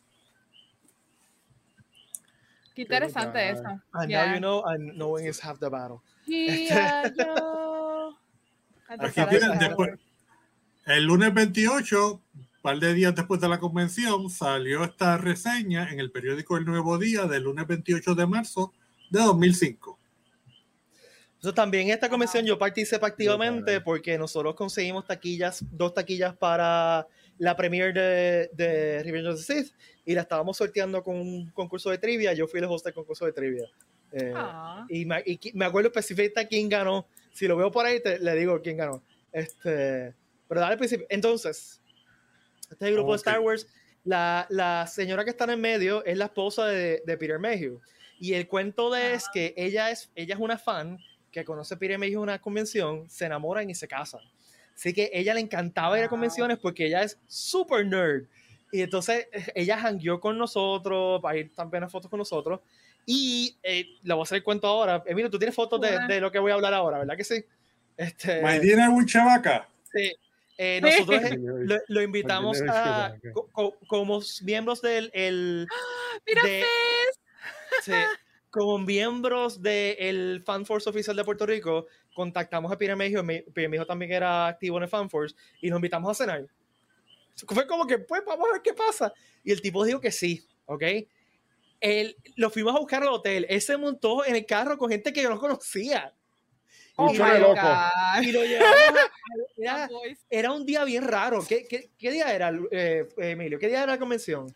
Qué interesante eso. And yeah. Now you know, and knowing is half the battle. Yeah, yo... Aquí tienen, después, el lunes veintiocho, un par de días después de la convención, salió esta reseña en el periódico El Nuevo Día del lunes veintiocho de marzo de dos mil cinco. Entonces, también esta convención yo participé activamente porque nosotros conseguimos taquillas, dos taquillas para la premiere de, de Revenge of the Sith y la estábamos sorteando con un concurso de trivia. Yo fui el host del concurso de trivia. Eh, y, me, y me acuerdo específicamente quién ganó. Si lo veo por ahí, te, le digo quién ganó. Este, pero dale al principio. Entonces, este grupo okay. de Star Wars, la, la señora que está en el medio es la esposa de, de Peter Mayhew. Y el cuento de es que ella es, ella es una fan que conoce a Peter Mayhew en una convención, se enamoran y se casan. Así que ella le encantaba ir a convenciones porque ella es super nerd. Y entonces ella hangueó con nosotros, para ir también a fotos con nosotros. Y eh, le voy a hacer el cuento ahora. Emilio, tú tienes fotos de, de lo que voy a hablar ahora, ¿verdad que sí? Este, My dinner with Chewbacca. Sí. Eh, nosotros lo, lo invitamos a, co, co, como miembros del... El, ¡Mira de, sí, como miembros del Fan Force oficial de Puerto Rico, contactamos a Peter Mayhew. Peter Mayhew también era activo en el Fan Force y nos invitamos a cenar. Fue como que, pues, vamos a ver qué pasa. Y el tipo dijo que sí, ¿ok? Él, lo fuimos a buscar al hotel. Él se montó en el carro con gente que yo no conocía. Oh, y, loco. Y lo llevamos a, era, era un día bien raro. ¿Qué, qué, qué día era, eh, Emilio? ¿Qué día era la convención?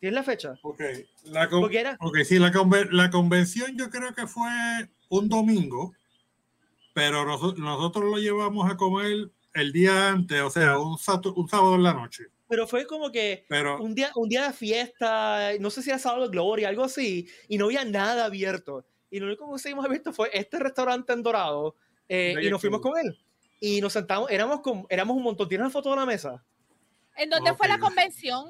¿Tienes la fecha? Ok, la con, era, okay sí, la, conven, la convención yo creo que fue un domingo, pero nos, nosotros lo llevamos a comer el día antes, o sea, un, un sábado en la noche. Pero fue como que pero, un, día, un día de fiesta, no sé si era sábado de gloria, algo así, y no había nada abierto. Y lo único que conseguimos abierto fue este restaurante en Dorado, eh, y nos fuimos con él. Y nos sentamos, éramos, con, éramos un montón. ¿Tienes la foto de la mesa? ¿En dónde okay. fue la convención?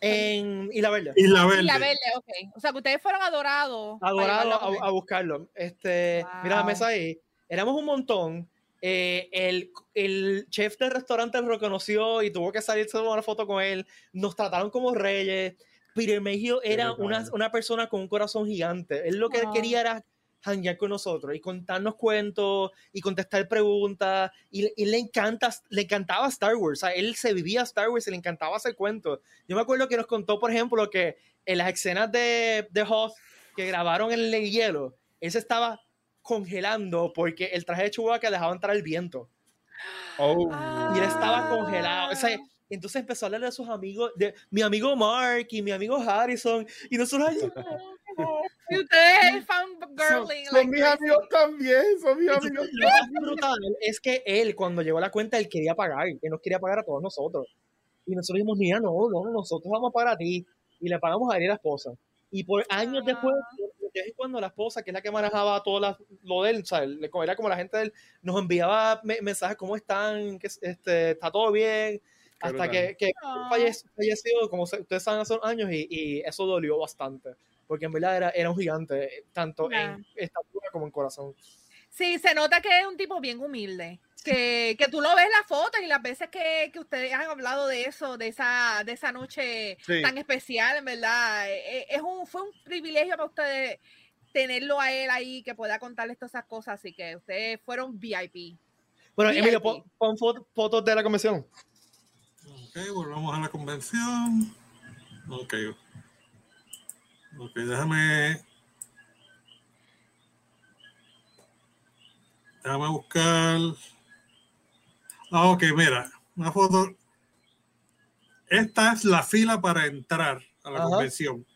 En Isla Verde. Isla Verde. Isla Verde, ok. O sea, que ustedes fueron a Dorado. A Dorado a, a buscarlo. Este, wow. Mira la mesa ahí. Éramos un montón. Eh, el, el chef del restaurante lo reconoció y tuvo que salirse de una foto con él. Nos trataron como reyes. Peter Mayhew era una, una persona con un corazón gigante. Él lo que oh. quería era hanguear con nosotros y contarnos cuentos y contestar preguntas. Y, y le, encanta, le encantaba Star Wars. O sea, él se vivía Star Wars y le encantaba hacer cuentos. Yo me acuerdo que nos contó, por ejemplo, que en las escenas de, de Hoth que grabaron en el hielo, él se estaba congelando porque el traje de Chewbacca dejaba entrar el viento. Oh. Ah. Y él estaba congelado. O sea, entonces empezó a hablar de sus amigos, de mi amigo Mark y mi amigo Harrison. Y nosotros... Y ustedes fangirling. Son, son like mis crazy. amigos también, son mis entonces, amigos. Lo más brutal es que él, cuando llegó a la cuenta, él quería pagar. Él nos quería pagar a todos nosotros. Y nosotros dijimos, mira, no, no, nosotros vamos a pagar a ti. Y le pagamos a él y a la esposa. Y por años ah. después... es cuando la esposa, que es la que manejaba todo la, lo de él, o sea, era como la gente de él, nos enviaba me, mensajes, ¿cómo están? Que, este, ¿está todo bien? Qué hasta que, que falleció, falleció, como ustedes saben, hace unos años, y, y eso dolió bastante, porque en verdad era, era un gigante, tanto nah. en estatura como en corazón. Sí, se nota que es un tipo bien humilde, que, que tú lo ves en las fotos y las veces que, que ustedes han hablado de eso, de esa, de esa noche sí. tan especial, en verdad, es un, fue un privilegio para ustedes tenerlo a él ahí, que pueda contarles todas esas cosas, así que ustedes fueron V I P. Bueno, V I P. Emilio, pon, pon foto, fotos de la convención. Ok, volvamos a la convención. Ok, okay déjame... Déjame buscar. Ah, ok, mira, una foto. Esta es la fila para entrar a la Ajá. convención.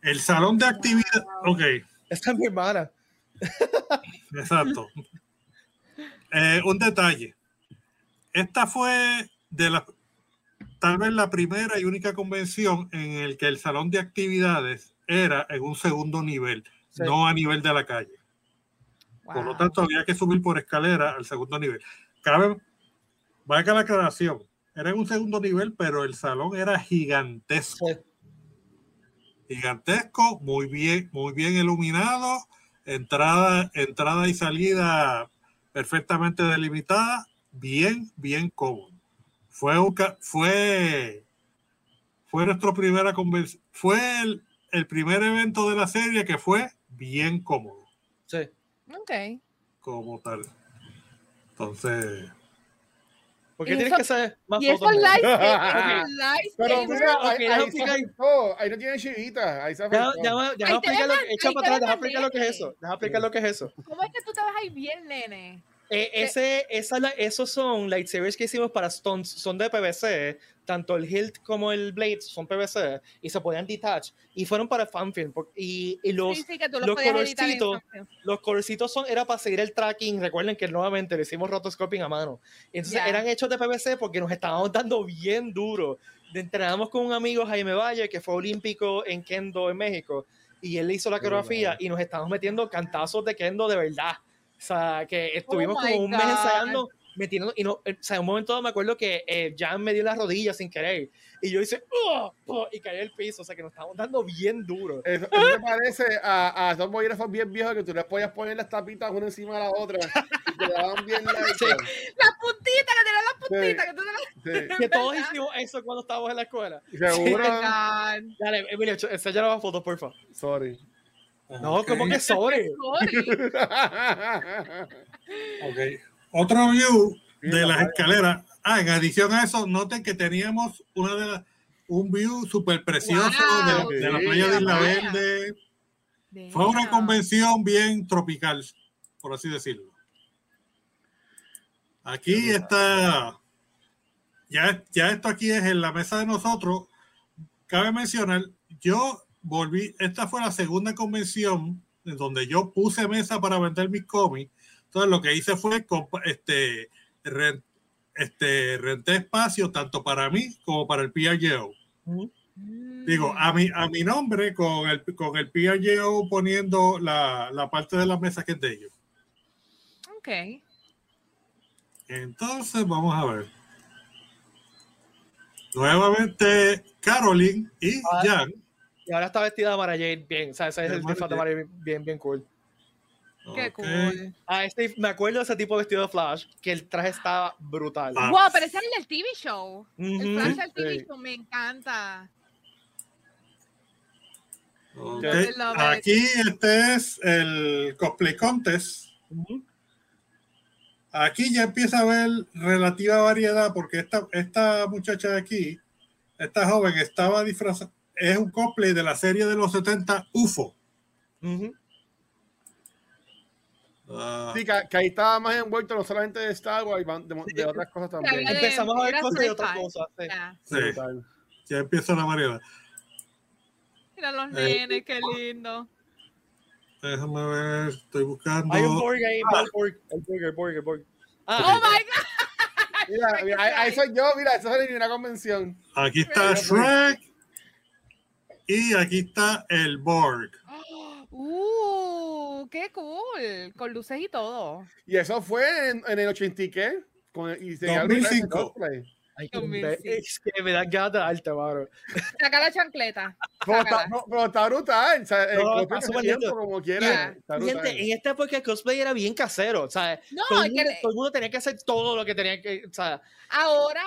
El salón de actividad. Ok. Esta es mi hermana. Exacto. Eh, un detalle. Esta fue de la, tal vez la primera y única convención en la que el salón de actividades era en un segundo nivel, sí. no a nivel de la calle. Por wow. lo tanto, había que subir por escalera al segundo nivel. Cabe Vaya la aclaración, era en un segundo nivel, pero el salón era gigantesco. Sí. Gigantesco, muy bien, muy bien iluminado, entrada, entrada y salida perfectamente delimitada, bien, bien cómodo. Fue, fue, fue nuestra primera convención, fue el, el primer evento de la serie que fue bien cómodo. Sí. Ok. Como tal. Entonces... Porque tienes eso, que hacer más fotos. Eso live, live, pero mira, okay, ahí, ahí, se fijó, ahí no tiene chivitas. Ahí se fijó. Ya, ya, ya, ahí deja, lo, echa para atrás, deja explicar lo que es eso. Deja explicar lo que es eso. ¿Cómo es que tú te vas ahí bien, nene? Eh, ese, esa, esos son lightsabers que hicimos para Stones, son de P V C, tanto el hilt como el blade son P V C y se podían detach y fueron para fanfilm y, y los, sí, sí, los, los colorcitos los colorcitos son, era para seguir el tracking, recuerden que nuevamente le hicimos rotoscoping a mano, entonces yeah. eran hechos de P V C porque nos estábamos dando bien duro. Entrenamos con un amigo, Jaime Valle, que fue olímpico en Kendo en México, y él hizo la coreografía y nos estábamos metiendo cantazos de Kendo de verdad. O sea, que estuvimos oh como un mes ensayando, metiendo, y no, o sea, en un momento dado me acuerdo que eh, Jan me dio las rodillas sin querer, y yo hice, ¡oh! ¡Oh! Y caí al piso, o sea, que nos estábamos dando bien duro. Eso, eso me parece a esos bolígrafos bien viejos que tú les podías poner las tapitas una encima de la otra, y te daban bien la... Sí. Las puntitas, que tenían las puntitas, sí. que tú te las... Sí. Que todos hicimos eso cuando estábamos en la escuela. Seguro. Sí. Dale, Emilio, enséñale las fotos, por favor. Sorry. No, okay. ¿Cómo que sorry? Okay. Otro view de las escaleras. Ah, en adición a eso, noten que teníamos una de la, un view súper precioso wow, de, de la playa de Isla Verde. Damn. Fue una convención bien tropical, por así decirlo. Aquí está... Ya, ya esto aquí es en la mesa de nosotros. Cabe mencionar, yo... Volví, esta fue la segunda convención en donde yo puse mesa para vender mis cómics. Entonces lo que hice fue este, rent, este, renté espacio tanto para mí como para el P R J O. Mm. Digo, a mi, a mi nombre con el, con el P R J O poniendo la, la parte de las mesas que es de ellos. Ok. Entonces vamos a ver. Nuevamente Caroline y ah. Jan. Y ahora está vestida de Mara Jade bien, o sea, ese es el disfraz de Mara Jade bien, bien cool. Qué cool. Ah, este, me acuerdo de ese tipo de vestido de Flash, que el traje estaba brutal. Ah. Wow, pero ese es el del T V show. Uh-huh. El Flash del T V sí. show, me encanta. Okay. Aquí este es el cosplay contest. Uh-huh. Aquí ya empieza a haber relativa variedad, porque esta, esta muchacha de aquí, esta joven, estaba disfrazada. Es un cosplay de la serie de los setenta U F O. Uh-huh. uh, sí, que, que ahí estaba más envuelto no solamente de Star Wars, de, de, sí, de otras cosas también. De, Empezamos de, a ver cosas de otras cosas. Sí. Yeah. Sí. Sí. Ya empieza la variedad. Mira los eh, nenes, qué lindo. Déjame ver, estoy buscando. Hay un Borg ahí, ah. el Borg, el Borg, el Borg. El Borg. Ah. Oh my God. Mira, mira ahí, ahí soy yo, mira, eso es una convención. Aquí está Shrek. Y aquí está el Borg. ¡Uh! ¡Qué cool! Con luces y todo. Y eso fue en, en el ochenta y qué. Con el, y dos mil cinco. Ay, es que me da gata alta, mano. Saca la chancleta. Pero está, no, pero está brutal. O sea, no, está tiempo, como quiera. Yeah. Gente, en esta época el cosplay era bien casero. O sea, no, todo, el mundo, que... todo el mundo tenía que hacer todo lo que tenía que... O sea, ahora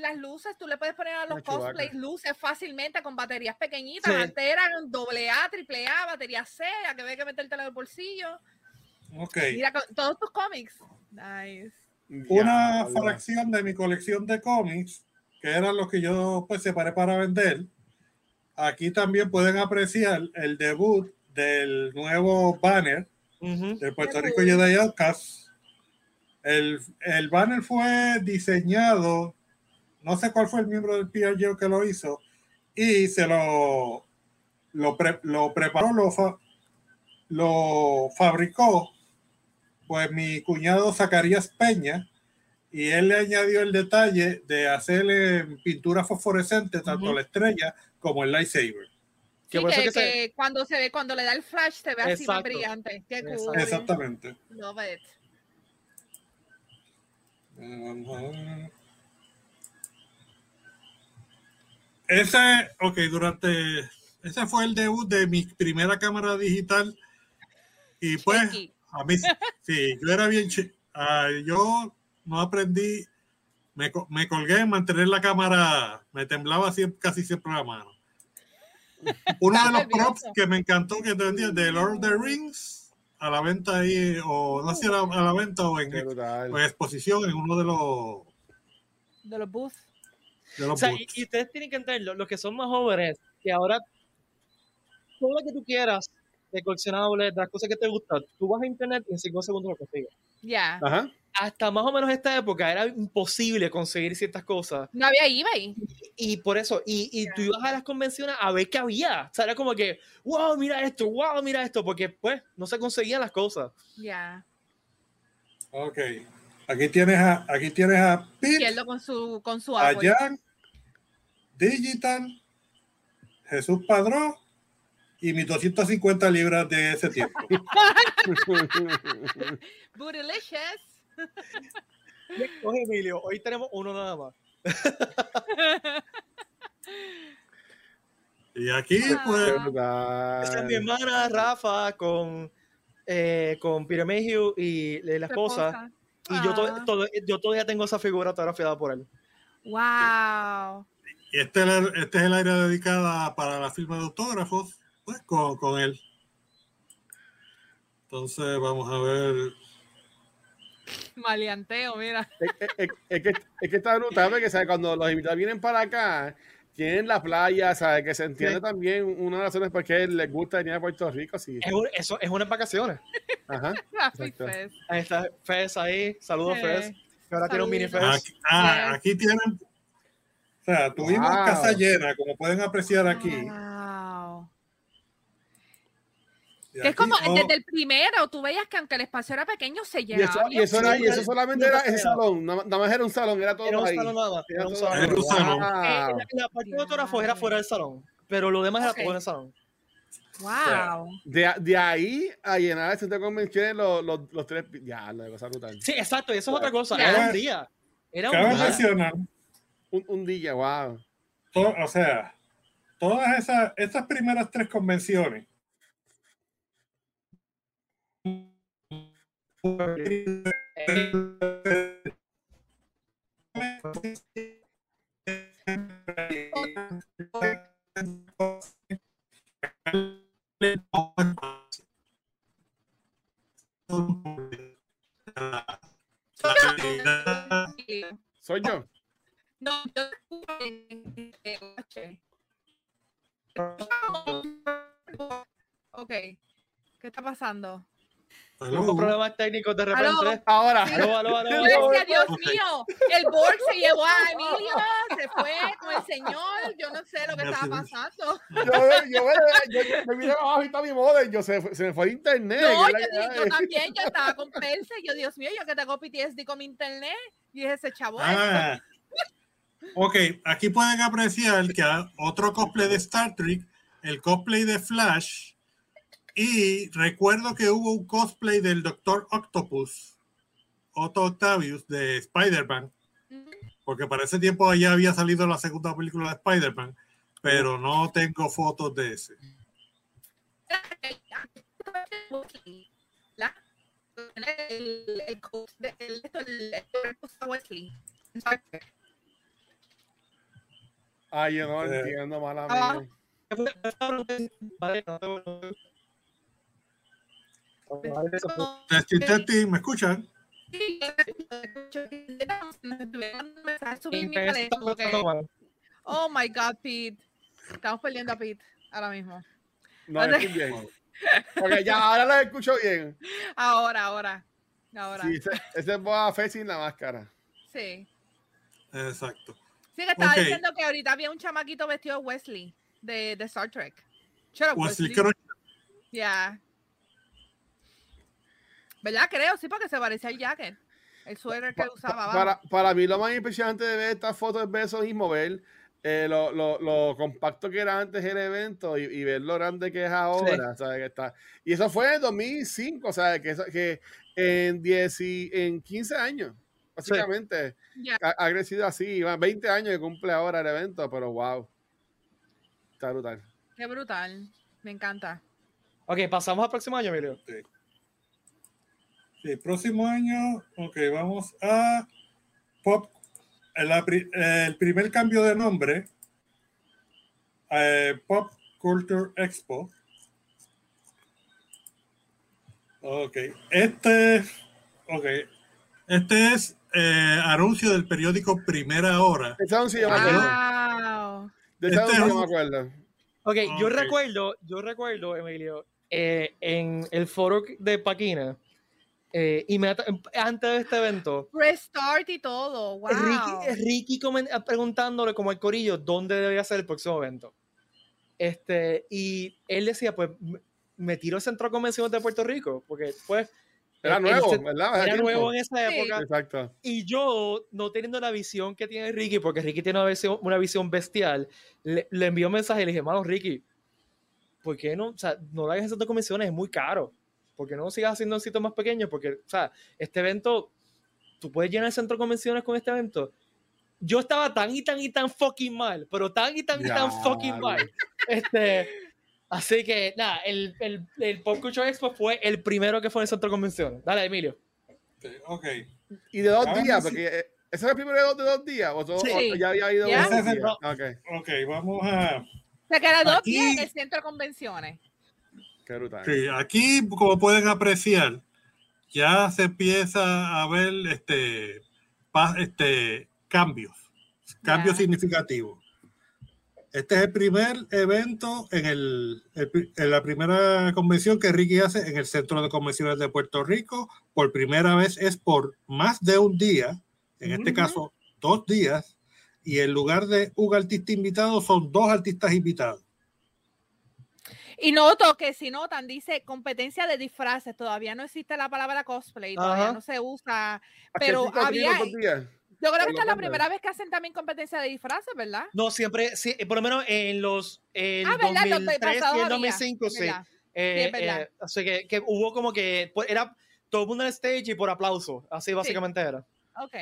las luces, tú le puedes poner a los cosplays luces fácilmente con baterías pequeñitas. Sí. Antes eran doble A, triple A, batería C, a que había que metértela en el bolsillo. Ok. Mira, todos tus cómics. Nice. Una ya, fracción ya. de mi colección de cómics, que eran los que yo pues separé para vender. Aquí también pueden apreciar el debut del nuevo banner uh-huh. del Puerto Rico Jedi Outcast. El, el banner fue diseñado, no sé cuál fue el miembro del P R J que lo hizo, y se lo lo, pre, lo preparó, lo, fa, lo fabricó pues mi cuñado Zacarías Peña, y él le añadió el detalle de hacerle pintura fosforescente tanto uh-huh. la estrella como el lightsaber. Sí, que, que, que se... cuando se ve, cuando le da el flash se ve Exacto. así más brillante. Qué cool. Exactamente. Love it. Ese, ok, durante... Ese fue el debut de mi primera cámara digital. Y pues, Chiqui. a mí, sí, yo era bien... Uh, yo no aprendí... Me, me colgué en mantener la cámara. Me temblaba siempre, casi siempre la mano. Uno de los props que me encantó que te vendía de Lord of the Rings a la venta ahí, o no sé si era a la venta o en, o en exposición en uno de los de los booths. De los o sea, booths. Y, y ustedes tienen que entenderlo, los que son más jóvenes, que ahora todo lo que tú quieras de coleccionables, las cosas que te gustan, tú vas a internet y en cinco segundos lo consigues. Ya. Yeah. Ajá. Hasta más o menos esta época era imposible conseguir ciertas cosas. No había eBay. Y, y por eso, y, y yeah. tú ibas a las convenciones a ver qué había. O sea, era como que, wow, mira esto, wow, mira esto, porque pues no se conseguían las cosas. Ya. Yeah. Ok. Aquí tienes a, aquí tienes a Pete, con su, con su a Jan, Digital, Jesús Padrón, y mis doscientas cincuenta libras de ese tiempo. Bootylicious. Oye, Emilio, hoy tenemos uno nada más. Y aquí, pues, está mi hermana Rafa con, eh, con Peter Mayhew y eh, la esposa. Y ah. yo, to to yo todavía tengo esa figura autografiada por él. ¡Wow! Y este, este es el área dedicada para la firma de autógrafos, pues, con, con él. Entonces, vamos a ver. Maleanteo, mira. Es, es, es, que, es que está notable que, ¿sabes? Cuando los invitados vienen para acá, tienen la playa, ¿sabes? Que se entiende sí. también una de las razones por qué les gusta venir a Puerto Rico. Sí. Es, un, eso, es unas vacaciones. Ajá. Fez. Ahí está Fez ahí. Saludos, sí. Fez. Que ahora tiene un mini Fez. Aquí, ah, sí. aquí tienen. O sea, tuvimos wow. casa llena, como pueden apreciar aquí. Wow. Que es como no. desde el primero, tú veías que aunque el espacio era pequeño, se llenaba. Y, y, y eso solamente era ese salón, nada más era un salón, era todo era un ahí. Salón nada, era, era un salón. Era un salón. Wow. Eh, la, la parte de autógrafos era fuera del salón, pero lo demás okay. era todo en el salón. Wow. De, de ahí a llenar el centro de convenciones los, los, los tres. Ya, lo de pasar brutal. Sí, exacto, y eso wow. es otra cosa. Era, era un día. Era un día. Mencionar, un, un día, wow. Todo, o sea, todas esas, esas primeras tres convenciones. Soy yo. No, yo okay. ¿Qué está pasando? Tengo problemas técnicos de repente. ¿Aló? Ahora. Sí. Aló, aló, aló, aló, aló, aló. Dios mío, el Borg se llevó a Emilio, se fue con el señor. Yo no sé lo que estaba pasando. Yo me miré abajo y está mi modem. Yo se, se me fue el internet. No, yo, la, yo también, yo estaba con Pense. Yo, Dios mío, yo que tengo P T S D con mi internet. Y es ese chavo. Ah, ok, aquí pueden apreciar que hay otro cosplay de Star Trek, el cosplay de Flash. Y recuerdo que hubo un cosplay del Doctor Octopus, Otto Octavius, de Spider-Man, porque para ese tiempo ya había salido la segunda película de Spider-Man, pero no tengo fotos de ese. Ay, yo no entiendo malamente. Testing, testing, ¿me escuchan? Sí, oh my God, Pete. Estamos perdiendo a Pete ahora mismo. No, estoy bien. Okay, ya, ahora lo escucho bien. Ahora, ahora. ahora. Sí, ese es Boa Fett sin la máscara. Sí. Exacto. Sí, que estaba okay. diciendo que ahorita había un chamaquito vestido Wesley de, de Star Trek. Up, Wesley, Wesley. Creo... Yeah. ¿Verdad? Creo, sí, porque se parecía al jacket, el suéter que pa, usaba. Pa, para, para mí lo más impresionante de ver estas fotos es ver eso mismo, ver eh, lo, lo, lo compacto que era antes el evento y, y ver lo grande que es ahora. Sí. ¿Sabes? Que está. Y eso fue en dos mil cinco, ¿sabes? Que, que en, diez y, en quince años. básicamente. Sí. Yeah. Ha, ha crecido así, veinte años que cumple ahora el evento, pero wow. Está brutal. Qué brutal, me encanta. Ok, pasamos al próximo año, Emilio. Sí. Sí, el próximo año, ok, vamos a Pop, el, el primer cambio de nombre, eh, Pop Culture Expo. Ok, este, okay. Este es eh, anuncio del periódico Primera Hora. De Sound sí yo me acuerdo. De Sound sí yo me acuerdo. Ok, yo recuerdo, yo recuerdo, Emilio, eh, en el foro de Paquina, eh, antes de este evento. Restart y todo, wow. Ricky, Ricky preguntándole como al corillo dónde debería ser el próximo evento. Este, y él decía, pues, me tiro al Centro Convenciones de Puerto Rico, porque pues... Era nuevo, el, ¿verdad? Era nuevo en esa época. Sí. Exacto. Y yo, no teniendo la visión que tiene Ricky, porque Ricky tiene una visión, una visión bestial, le, le envió un mensaje y le dije, hermano, Ricky, ¿por qué no? O sea, no lo hagas en Centro de Convenciones, es muy caro. ¿Por qué no lo sigas haciendo en sitios más pequeños? Porque, o sea, este evento, tú puedes llenar el Centro de Convenciones con este evento. Yo estaba tan y tan y tan fucking mal, pero tan y tan ya, y tan fucking mal. Este... Así que, nada, el, el, el Pop Culture Expo fue el primero que fue en el Centro de Convenciones. Dale, Emilio. Ok. ¿Y de dos ah, días? Sí. Porque ¿ese es el primero de dos, de dos días? ¿O, todo, sí. o ya había ido ¿Ya? dos días? Okay. Ok, vamos a... O sea, que era dos aquí, días en el Centro de Convenciones. Qué brutal. Sí, aquí, como pueden apreciar, ya se empieza a ver este, este, cambios, cambios yeah. significativos. Este es el primer evento en, el, el, en la primera convención que Ricky hace en el Centro de Convenciones de Puerto Rico. Por primera vez es por más de un día, en este uh-huh. caso dos días, y en lugar de un artista invitado son dos artistas invitados. Y noto que si notan, dice competencia de disfraces, todavía no existe la palabra cosplay, todavía uh-huh. no se usa, pero había... Yo creo que esta es la primera vez que hacen también competencia de disfraces, ¿verdad? No, siempre, sí, por lo menos en los en ah, dos mil tres y en dos mil cinco, sí. Eh, sí eh, así que, que hubo como que, era todo el mundo en el stage y por aplauso, así básicamente sí. era. Ok.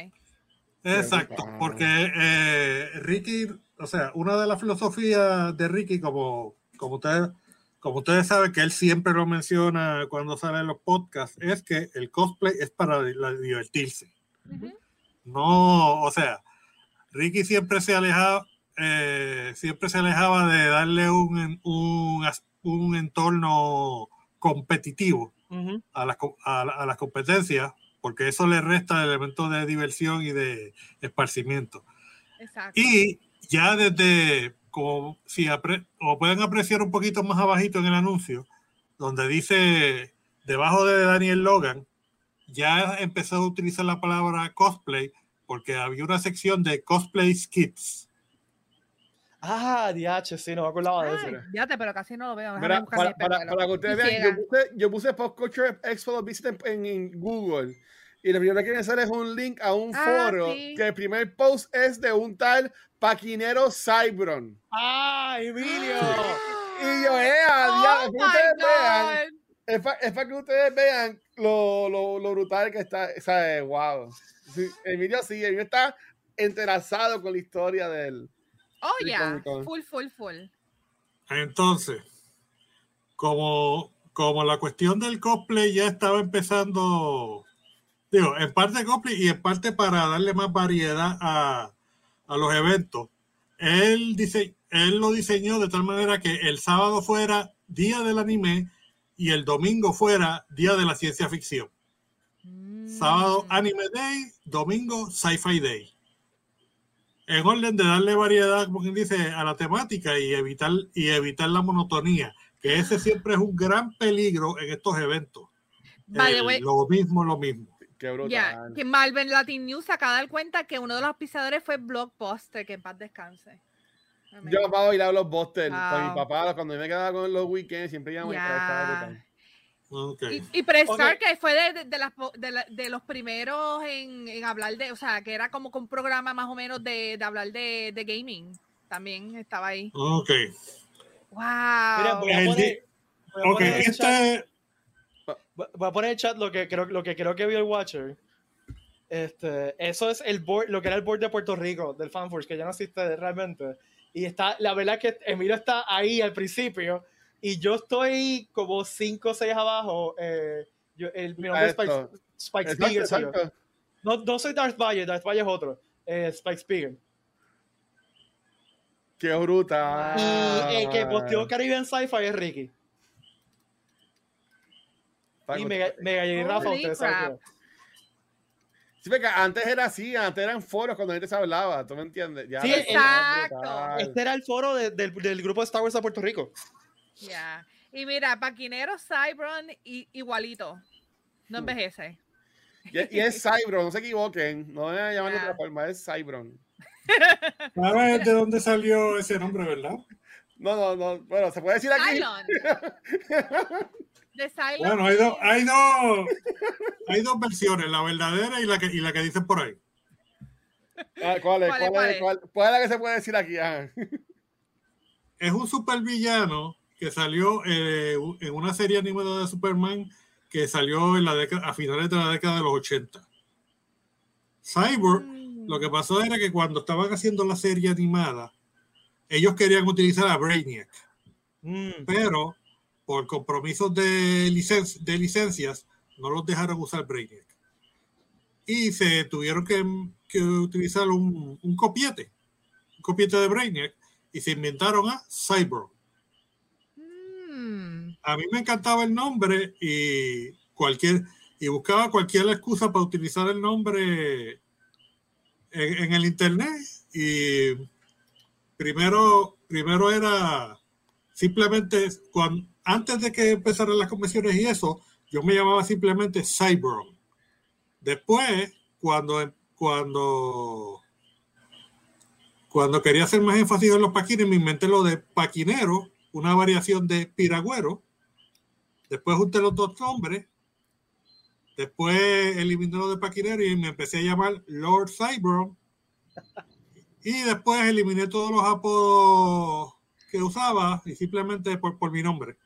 Exacto, porque eh, Ricky, o sea, una de las filosofías de Ricky, como, como, ustedes, como ustedes saben que él siempre lo menciona cuando sale en los podcasts, es que el cosplay es para divertirse. Uh-huh. No, o sea, Ricky siempre se alejaba, eh, siempre se alejaba de darle un, un, un entorno competitivo uh-huh. a, las, a, a las competencias, porque eso le resta elementos de diversión y de esparcimiento. Exacto. Y ya desde, como, si apre, como pueden apreciar un poquito más abajito en el anuncio, donde dice, debajo de Daniel Logan, ya empezó a utilizar la palabra cosplay porque había una sección de cosplay skits. Ah, D H, sí, no me acordaba de eso. Fíjate, pero casi no lo veo. Mira, para, para, para, para que ustedes vean, yo puse, yo puse Pop Culture Expo Visit en, en Google y lo primero que sale es un link a un ah, foro sí. que el primer post es de un tal Paquinero Cybron. ¡Ah, Emilio! Y yo, eh, oh my God. Es para, es para que ustedes vean lo, lo, lo brutal que está. O sea, wow. Sí, Emilio sí, Emilio está entrelazado con la historia del... Oh, ya. Yeah. Full, full, full. Entonces, como, como la cuestión del cosplay ya estaba empezando... Digo, en parte cosplay y en parte para darle más variedad a, a los eventos. Él, dise, él lo diseñó de tal manera que el sábado fuera día del anime... y el domingo fuera Día de la Ciencia Ficción. Mm. Sábado Anime Day, domingo Sci-Fi Day. En orden de darle variedad, como quien dice, a la temática y evitar, y evitar la monotonía, que ese siempre es un gran peligro en estos eventos. Vale, eh, lo mismo, lo mismo. Qué brutal. Yeah, que Marvel Latin News acaba de dar cuenta que uno de los auspiciadores fue Blockbuster, que en paz descanse. Yo papá bailaba los Busters wow. con mi papá cuando me quedaba con los weekends siempre íbamos yeah. okay. y, y Prestar okay. que fue de, de, de, las, de, la, de los primeros en, en hablar de, o sea que era como con un programa más o menos de, de hablar de, de gaming, también estaba ahí. Ok, wow. Mira, voy a poner, voy a okay, poner este... voy a poner en el chat lo que creo, lo que, creo que vio el Watcher. Este, eso es el board, lo que era el board de Puerto Rico, del Fan Force, que ya no existe realmente. Y está, la verdad es que Emilio está ahí al principio y yo estoy como cinco o seis abajo. Eh, yo, el, mi nombre es Spike, Spike Spiegel. Exacto. No, no soy Darth Valle, Darth Valle es otro. Eh, Spike Spiegel. ¡Qué bruta! Y el que posteó Caribbean Sci-Fi es Ricky. Y Mega Jedi Rafa, ustedes saben. Sí, porque antes era así, antes eran foros cuando la gente se hablaba, ¿tú me entiendes? Ya sí, exacto. Este era el foro de, del, del grupo de Star Wars de Puerto Rico. Ya. Yeah. Y mira, Paquinero, Cybron, y, igualito. No envejece. Y, y es Cybron, no se equivoquen. No van a llamarlo yeah. de otra forma, es Cybron. ¿Sabes de dónde salió ese nombre, verdad? No, no, no. Bueno, se puede decir aquí. Cylon. Bueno, hay, do, hay, do, hay dos versiones, la verdadera y la que, y la que dicen por ahí. Ah, ¿cuál, es, ¿Cuál, es, ¿Cuál es? ¿Cuál es? ¿Cuál es la que se puede decir aquí? Ajá. Es un supervillano que salió eh, en una serie animada de Superman que salió en la década, a finales de la década de los ochenta. Cyborg, mm. lo que pasó era que cuando estaban haciendo la serie animada, ellos querían utilizar a Brainiac. Mm. Pero por compromisos de, licen de licencias, no los dejaron usar Brainiac. Y se tuvieron que, que utilizar un, un copiete, un copiete de Brainiac, y se inventaron a Cyborg. Mm. A mí me encantaba el nombre y, cualquier, y buscaba cualquier excusa para utilizar el nombre en, en el internet. Y primero, primero era simplemente cuando... Antes de que empezaran las convenciones y eso, yo me llamaba simplemente Cyborg. Después, cuando, cuando, cuando quería hacer más énfasis en los paquines, me inventé lo de paquinero, una variación de piragüero. Después junté los dos nombres. Después eliminé lo de paquinero y me empecé a llamar Lord Cyborg. Y después eliminé todos los apodos que usaba y simplemente por, por mi nombre.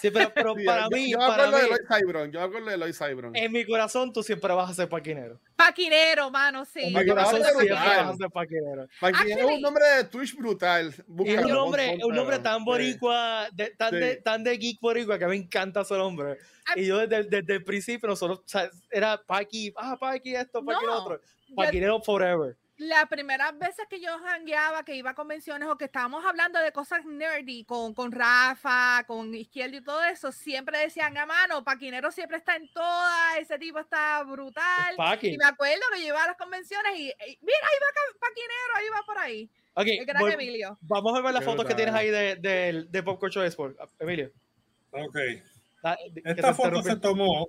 Sí, pero, pero para mí... Yo, yo para mí, Cybron, yo hablo de Eloy Cybron. En mi corazón tú siempre vas a ser paquinero. Paquinero, mano, sí. En mi corazón siempre vas a ser paquinero. Paquinero es un nombre de Twitch brutal. Es un nombre, un nombre tan boricua, sí. de, tan, sí. de, tan de geek boricua que me encanta ese nombre. Y yo desde, desde el principio nosotros, o sea, era Paqui, ah, Paqui esto, Paqui no, lo otro. Paquinero forever. Las primeras veces que yo jangueaba, que iba a convenciones o que estábamos hablando de cosas nerdy con, con Rafa, con Izquierdo y todo eso, siempre decían a mano, Paquinero siempre está en todas, ese tipo está brutal. Y me acuerdo que yo iba a las convenciones y, y mira, ahí va Paquinero, ahí va por ahí. Okay, el gran voy, Emilio. Vamos a ver las fotos que tienes ahí de, de, de Pop Culture Expo, Emilio. Ok. La, esta foto se tomó.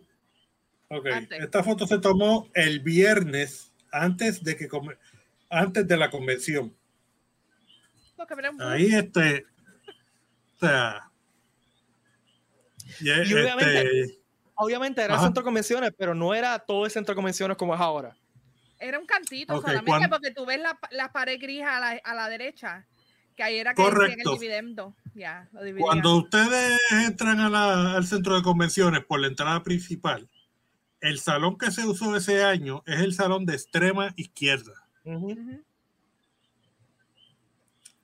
Okay. Antes. Esta foto se tomó el viernes antes de que come, antes de la convención. Ahí este o sea, y y obviamente, este, obviamente era ajá. centro de convenciones, pero no era todo el centro de convenciones como es ahora. Era un cantito okay, solamente cuando, porque tú ves la, la pared gris a la, a la derecha, que ahí era que decían el dividendo. Ya, lo cuando ustedes entran a la, al centro de convenciones por la entrada principal, el salón que se usó ese año es el salón de extrema izquierda. Uh-huh.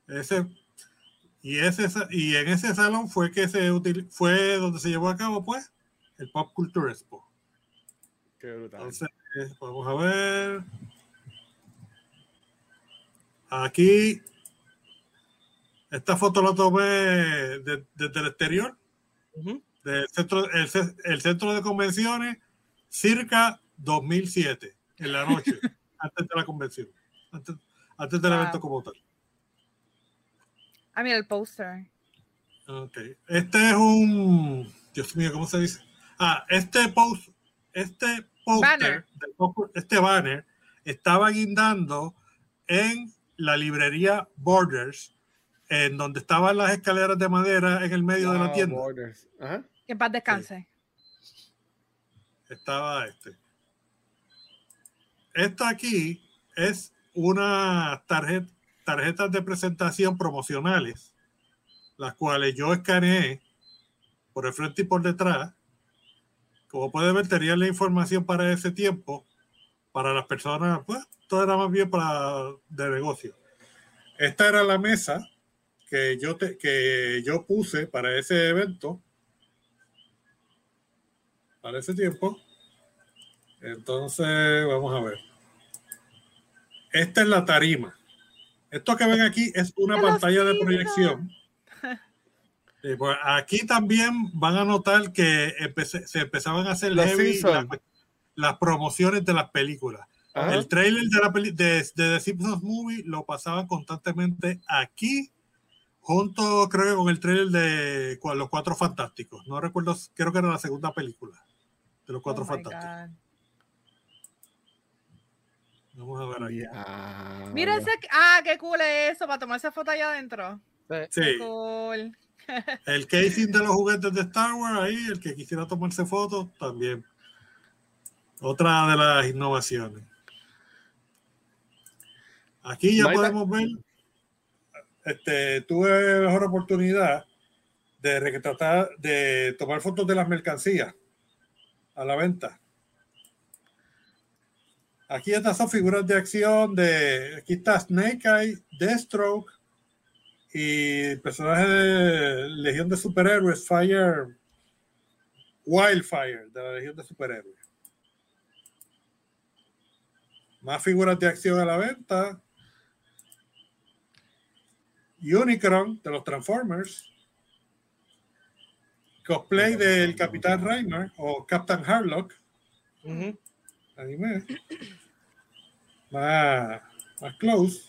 Ese, y, ese, y en ese salón fue que se util, fue donde se llevó a cabo pues el Pop Culture Expo. Qué brutal. Entonces, vamos a ver aquí esta foto la tomé de, desde el exterior uh-huh. del centro, el, el centro de convenciones circa dos mil siete en la noche. Antes de la convención, antes, antes del wow. evento como tal. Ah, mira el póster. Ok, este es un... Dios mío, ¿cómo se dice? Ah, este post, este póster, este banner, estaba guindando en la librería Borders, en donde estaban las escaleras de madera en el medio oh, de la tienda. Ajá. Que en paz descanse. Sí. Estaba este. Esto aquí es una tarjeta, tarjetas de presentación promocionales, las cuales yo escaneé por el frente y por detrás. Como pueden ver, tenía la información para ese tiempo, para las personas, pues todo era más bien para de negocio. Esta era la mesa que yo, te, que yo puse para ese evento, para ese tiempo. Entonces, vamos a ver. Esta es la tarima. Esto que ven aquí es una pantalla de proyección. Sí, pues aquí también van a notar que empecé, se empezaban a hacer heavy la, las promociones de las películas. Ajá. El trailer de, la peli, de, de The Simpsons Movie lo pasaban constantemente aquí, junto creo con el trailer de Los Cuatro Fantásticos. No recuerdo, creo que era la segunda película de Los Cuatro oh Fantásticos. Vamos a ver aquí. Ah, mira ese, ah, qué cool es eso, para tomarse foto allá adentro. Sí. Qué cool. El casing de los juguetes de Star Wars, ahí, el que quisiera tomarse fotos, también. Otra de las innovaciones. Aquí ya no podemos ver, este, tuve mejor oportunidad de retratar, de tomar fotos de las mercancías a la venta. Aquí estas son figuras de acción de... Aquí está Snake Eye, Deathstroke y personaje de Legión de Superhéroes, Fire... Wildfire, de la Legión de Superhéroes. Más figuras de acción a la venta. Unicron, de los Transformers. Cosplay del Capitán Reimer o Captain Harlock. Uh-huh. Anime. Más, más close.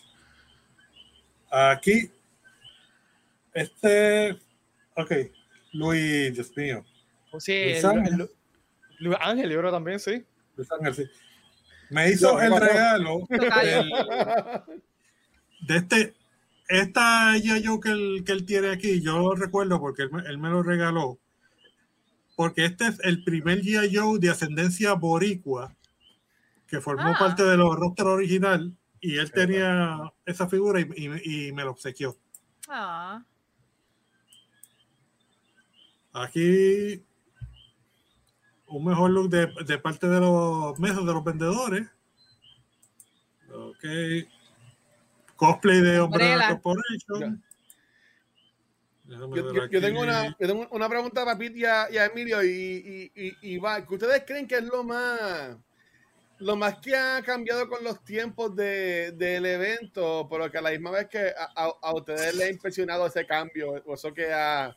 Aquí. Este. Ok. Luis, Dios mío. Oh, sí, Luis Ángel. Lu, Luis Ángel, yo creo también, sí. Luis Ángel, sí. Me hizo no, el no, regalo no. Del, de este. Esta yo que él, que él tiene aquí, yo lo recuerdo porque él, él me lo regaló. Porque este es el primer G I Joe de ascendencia boricua que formó ah. parte de los roster original y él tenía esa figura y, y, y me lo obsequió. Ah. Aquí un mejor look de, de parte de los mesas de los vendedores. Ok. Cosplay de Umbrella Corporation. Yo, yo, yo, tengo una, yo tengo una pregunta para Pete y a, y a Emilio y, y, y, y va. ¿Ustedes creen que es lo más lo más que ha cambiado con los tiempos de, del evento? Pero que a la misma vez que a, a, a ustedes les ha impresionado ese cambio, o eso que ha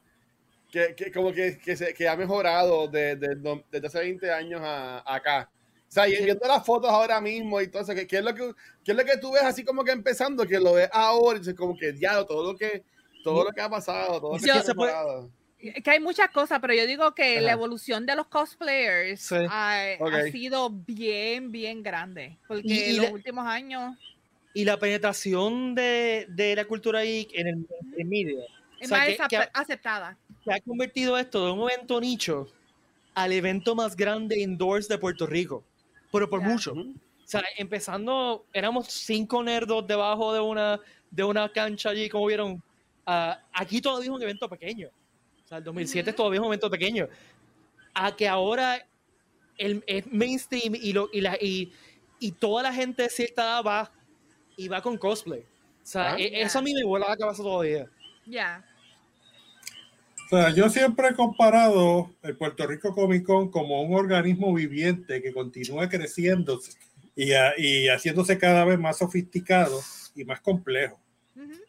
que, que como que, que, se, que ha mejorado de, de, de, desde hace veinte años a, a acá. O sea, y viendo las fotos ahora mismo y todo eso, ¿qué, qué es lo que qué es lo que tú ves así como que empezando? Que lo ves ahora y como que ya todo lo que Todo lo que ha pasado, todo lo que yo, ha pasado. Que hay muchas cosas, pero yo digo que ajá. La evolución de los cosplayers sí. ha, okay. ha sido bien, bien grande. Porque y, en y los la, últimos años... Y la penetración de, de la cultura geek en el, el medio. Es o sea, más que, que ha, aceptada. Se ha convertido esto de un evento nicho al evento más grande indoors de Puerto Rico. Pero por yeah. mucho. O sea, empezando, éramos cinco nerdos debajo de una, de una cancha allí, como vieron... Uh, aquí todavía es un evento pequeño. O sea, el dos mil siete uh-huh. todavía es un evento pequeño. A que ahora el, el mainstream y, lo, y, la, y, y toda la gente de cierta edad va y va con cosplay. O sea, ah, e, yeah. eso a mí me vuela la cabeza todavía. Ya. Yeah. O sea, yo siempre he comparado el Puerto Rico Comic Con como un organismo viviente que continúa creciendo y, a, y haciéndose cada vez más sofisticado y más complejo. Uh-huh.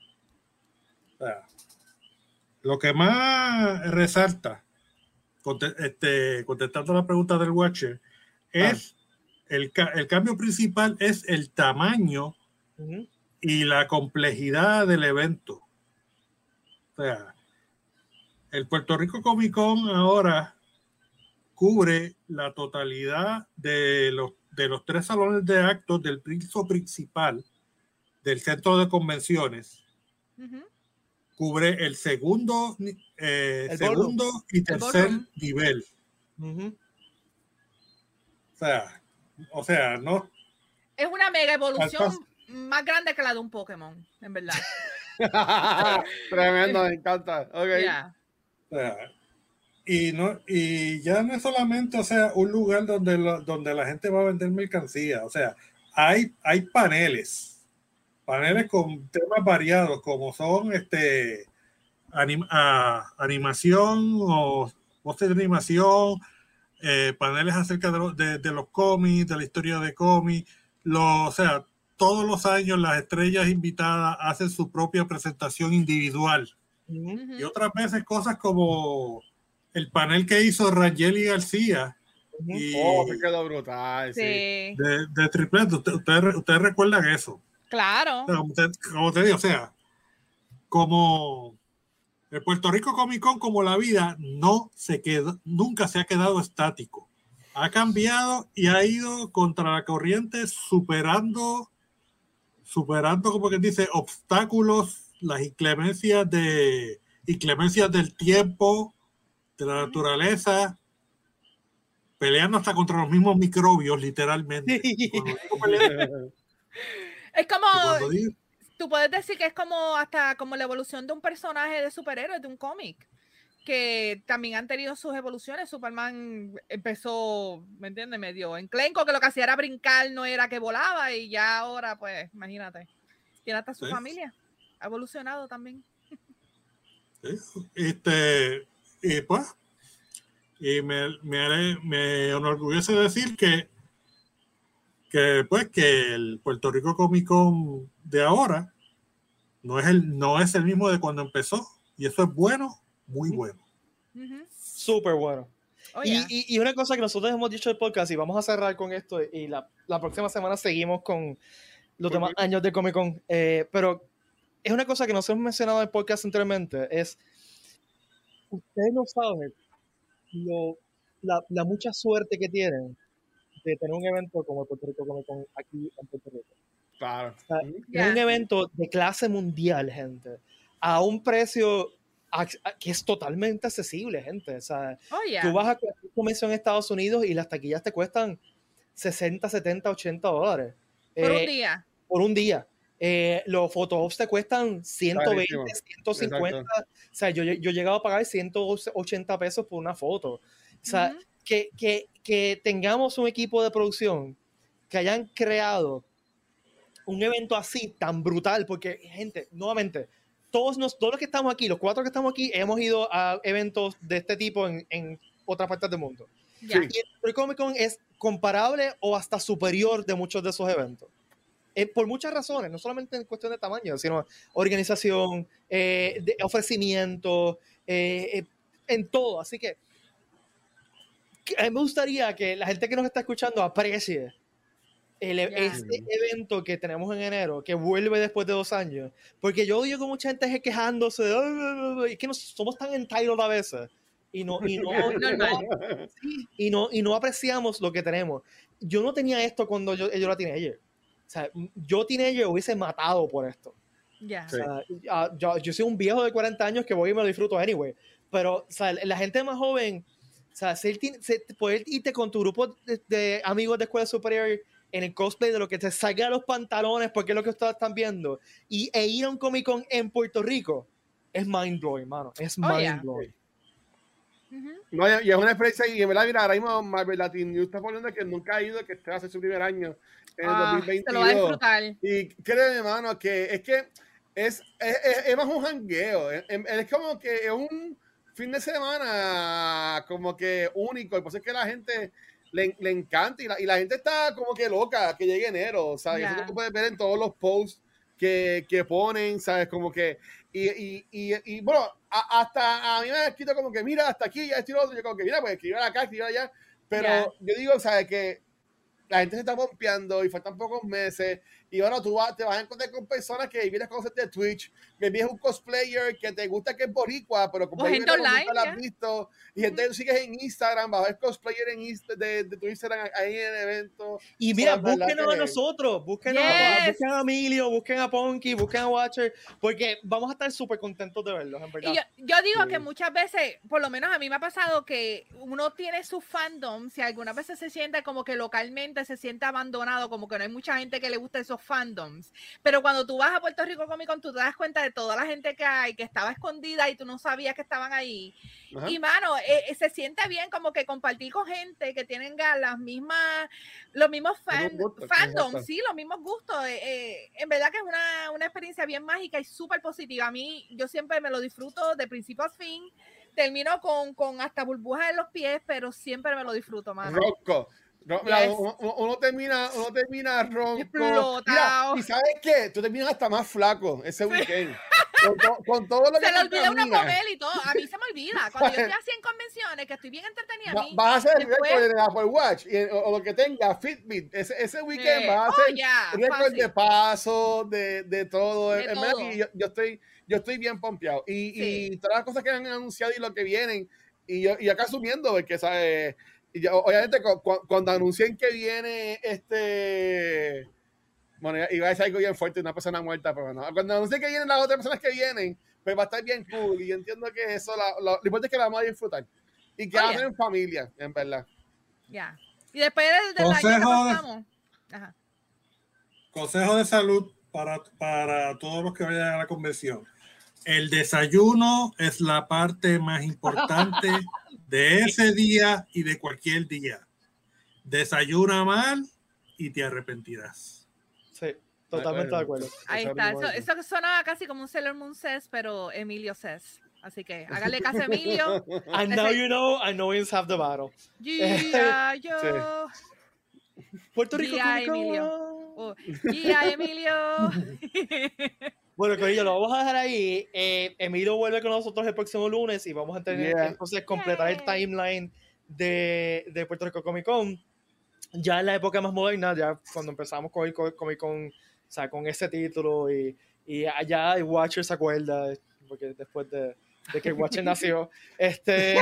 Lo que más resalta, este, contestando la pregunta del Watcher, es ah. el, el cambio principal es el tamaño uh-huh. y la complejidad del evento. O sea, el Puerto Rico Comic Con ahora cubre la totalidad de los, de los tres salones de actos del piso principal del Centro de Convenciones. Uh-huh. Cubre el segundo, eh, el segundo y tercer nivel. Uh-huh. O sea, o sea, no. Es una mega evolución más grande que la de un Pokémon, en verdad. Tremendo, me encanta. Okay. Yeah. O sea, Y no, y ya no es solamente, o sea, un lugar donde, lo, donde la gente va a vender mercancía. O sea, hay, hay paneles, paneles con temas variados, como son este anim, a, animación o voces de animación, eh, paneles acerca de, lo, de, de los cómics, de la historia de cómics. Lo, o sea, todos los años las estrellas invitadas hacen su propia presentación individual. Uh-huh. Y otras veces cosas como el panel que hizo Rangeli García. Y oh, me quedó brutal. Sí. Sí. De, de tripleto. Ustedes usted, usted recuerdan eso. Claro. O sea, usted, como te digo, o sea, como el Puerto Rico Comic Con, como la vida, no se quedó, nunca se ha quedado estático. Ha cambiado y ha ido contra la corriente, superando, superando, como que dice, obstáculos, las inclemencias de inclemencias del tiempo, de la naturaleza, peleando hasta contra los mismos microbios, literalmente. Es como, tú puedes decir que es como hasta como la evolución de un personaje de superhéroe, de un cómic, que también han tenido sus evoluciones. Superman empezó, ¿me entiendes? Medio enclenco, que lo que hacía era brincar, no era que volaba, y ya ahora, pues, imagínate, tiene hasta su sí. familia, ha evolucionado también. Sí. Este... Y pues, y me, me, me enorgullece decir que, que, pues, que el Puerto Rico Comic Con de ahora no es, el, no es el mismo de cuando empezó. Y eso es bueno, muy bueno. Uh-huh. Súper bueno. Oh, yeah. y, y, y una cosa que nosotros hemos dicho en el podcast, y vamos a cerrar con esto, y la, la próxima semana seguimos con los demás años de Comic Con. Eh, pero es una cosa que nos hemos mencionado en el podcast anteriormente, es... Ustedes no saben lo, la, la mucha suerte que tienen de tener un evento como el Puerto Rico Comic Con aquí en Puerto Rico. Claro. O sea, yeah. Es un evento de clase mundial, gente, a un precio a, a, que es totalmente accesible, gente. O sea, oh, yeah. Tú vas a cualquier convención en Estados Unidos y las taquillas te cuestan sesenta, setenta, ochenta dólares. Por eh, un día. Por un día. Eh, los photo-ops te cuestan ciento veinte, ciento cincuenta. Exacto. O sea, yo, yo he llegado a pagar ciento ochenta pesos por una foto. O sea, uh-huh. que, que, que tengamos un equipo de producción que hayan creado un evento así tan brutal, porque, gente, nuevamente, todos, nos, todos los que estamos aquí, los cuatro que estamos aquí, hemos ido a eventos de este tipo en, en otras partes del mundo. Yeah. Sí. Y el Comic Con es comparable o hasta superior de muchos de esos eventos. Eh, por muchas razones, no solamente en cuestión de tamaño, sino organización, eh, de ofrecimiento, eh, eh, en todo. Así que, que a mí me gustaría que la gente que nos está escuchando aprecie el, yeah. este evento que tenemos en enero, que vuelve después de dos años. Porque yo oigo mucha gente quejándose, es que nos, somos tan entitled a veces. Y no, y, no, y, no, y, no, y no apreciamos lo que tenemos. Yo no tenía esto cuando yo, yo la tenía ayer. O sea, yo teenager hubiese matado por esto. Yeah. O sea, sí. uh, yo, yo soy un viejo de cuarenta años que voy y me lo disfruto anyway. Pero o sea, la gente más joven, o sea, ser teen, ser, poder irte con tu grupo de, de amigos de escuela superior en el cosplay de lo que te salga de los pantalones, porque es lo que ustedes están viendo, y, e ir a un Comic Con en Puerto Rico, es mind blowing, mano. Es mind oh, yeah. blowing. Uh-huh. No, y es una experiencia, y en verdad, mira, ahora mismo Marvel Latin News está poniendo que nunca ha ido, que este va a ser su primer año en el ah, dos mil veintidós. Se lo va a disfrutar. Y créeme, hermano, que es que es, es, es, es más un jangueo, es, es como que es un fin de semana como que único, y por eso es que la gente le, le encanta, y la, y la gente está como que loca que llegue enero, ¿sabes? Yeah. Eso que tú puedes ver en todos los posts que, que ponen, ¿sabes? Como que y, y, y, y bueno, a, hasta a mí me han escrito como que mira, hasta aquí, ya estoy otro, yo como que mira, pues escribir acá, escribir allá, pero yeah. yo digo, ¿sabes? Que la gente se está pompeando y faltan pocos meses, y bueno, tú vas, te vas a encontrar con personas que vienes con de Twitch, me envías un cosplayer que te gusta, que es boricua, pero como gente no online, nunca yeah. la has visto, y gente mm-hmm. tú sigues en Instagram, vas a ver cosplayer en Insta, de, de tu Instagram ahí en el evento. Y mira, búsquenos a nosotros, búsquenos yes. a, busquen a Emilio, busquen a Ponky, busquen a Watcher, porque vamos a estar súper contentos de verlos, en verdad. Y yo, yo digo sí. que muchas veces, por lo menos a mí me ha pasado que uno tiene su fandom, si algunas veces se siente como que localmente se siente abandonado, como que no hay mucha gente que le gusta esos los fandoms, pero cuando tú vas a Puerto Rico Comic Con, tú te das cuenta de toda la gente que hay, que estaba escondida y tú no sabías que estaban ahí. Ajá. Y mano, eh, se siente bien como que compartir con gente que tienen las mismas, los mismos fan, gusto, fandoms, sí, los mismos gustos. Eh, eh, en verdad que es una, una experiencia bien mágica y súper positiva. A mí, yo siempre me lo disfruto de principio a fin. Termino con, con hasta burbujas en los pies, pero siempre me lo disfruto, mano. Ronco. No, yes. la, uno, uno, termina, uno termina ronco. Mira, ¿y sabes qué? Tú terminas hasta más flaco ese weekend. Con, con, con todo lo se que le olvida uno comer y todo. A mí se me olvida. Cuando yo estoy así en convenciones, que estoy bien entretenida, a mí, vas a hacer el después... récord de Apple Watch y, o, o lo que tenga, Fitbit. Ese, ese weekend eh, vas a hacer oh, yeah, récord de paso, de, de todo. De todo. Yo, yo, estoy, yo estoy bien pompeado. Y, sí. y todas las cosas que han anunciado y lo que vienen. Y, yo, y acá asumiendo, porque ¿sabes? Y yo, obviamente, cu cu cuando anuncien que viene este... Bueno, iba a decir algo bien fuerte, una persona muerta, pero no. Cuando anuncien que vienen las otras personas que vienen, pues va a estar bien cool. Y yo entiendo que eso, la, la, lo importante es que la vamos a disfrutar. Y que hacen en familia, en verdad. Ya. Y después del año que pasamos. Ajá. Consejo de salud para, para todos los que vayan a la convención. El desayuno es la parte más importante de ese día y de cualquier día. Desayuna mal y te arrepentirás. Sí, totalmente de acuerdo. Ahí está. Eso, eso sonaba casi como un Sailor Moon Says, pero Emilio Says. Así que hágale caso a Emilio. And now you know, I know you have the battle. Yeah, yo. Sí. Puerto Rico G I Emilio. Oh, G I Emilio. Bueno, Corillo, lo vamos a dejar ahí. Eh, Emilio vuelve con nosotros el próximo lunes y vamos a tener yeah. entonces completar el timeline de, de Puerto Rico Comic Con. Ya en la época más moderna, ya cuando empezamos con el Comic Con, o sea, con ese título y, y allá el Watcher se acuerda, porque después de, de que el Watcher nació, este...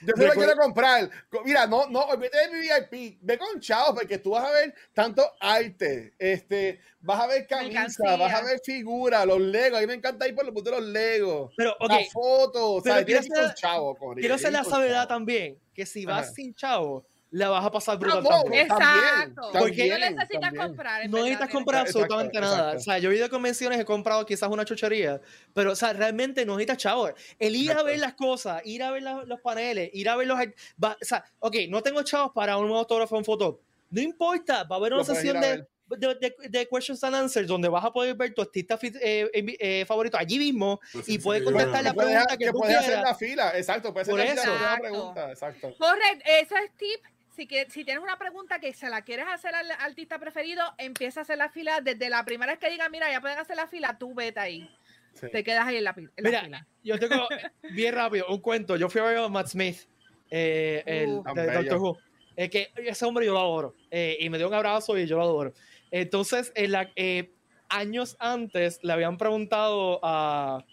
Yo se lo quiero comprar. Mira, no, no, olvídate de mi V I P. Ve con chavos, porque tú vas a ver tanto arte. Este, vas a ver camisa, vas a ver figuras, los legos. A mí me encanta ir por los puntos de los legos. Pero, okay, las fotos. Pero o sea, quiero ser, con chavo, con quiero ir, ser la sabiduría también, que si vas Ajá. sin chavos, la vas a pasar brutal. No, también. Exacto. También, porque no necesitas también. comprar. No necesitas comprar exacto, absolutamente exacto, nada. Exacto. O sea, yo he ido a convenciones, he comprado quizás una chuchería, pero o sea, realmente no necesitas chavos. El ir exacto. a ver las cosas, ir a ver la, los paneles, ir a ver los... Va, o sea, ok, no tengo chavos para un autógrafo o un foto. No importa, va a haber una sesión de, de, de, de questions and answers donde vas a poder ver tu artista eh, eh, favorito allí mismo pues y sí, puedes sí, contestar bueno. la pregunta puedes, que, que tú puedes quieras. Hacer la fila, exacto. Puedes hacer la fila, la pregunta, exacto. Correcto, eso es tip. Si, que, si tienes una pregunta que se la quieres hacer al artista preferido, empieza a hacer la fila. Desde la primera vez que diga, mira, ya pueden hacer la fila, tú vete ahí. Sí. Te quedas ahí en la, en mira, la fila. Yo tengo bien rápido un cuento. Yo fui a ver a Matt Smith, eh, uh, el de Doctor Who. Eh, que ese hombre yo lo adoro. Eh, y me dio un abrazo y yo lo adoro. Entonces, en la, eh, años antes le habían preguntado a...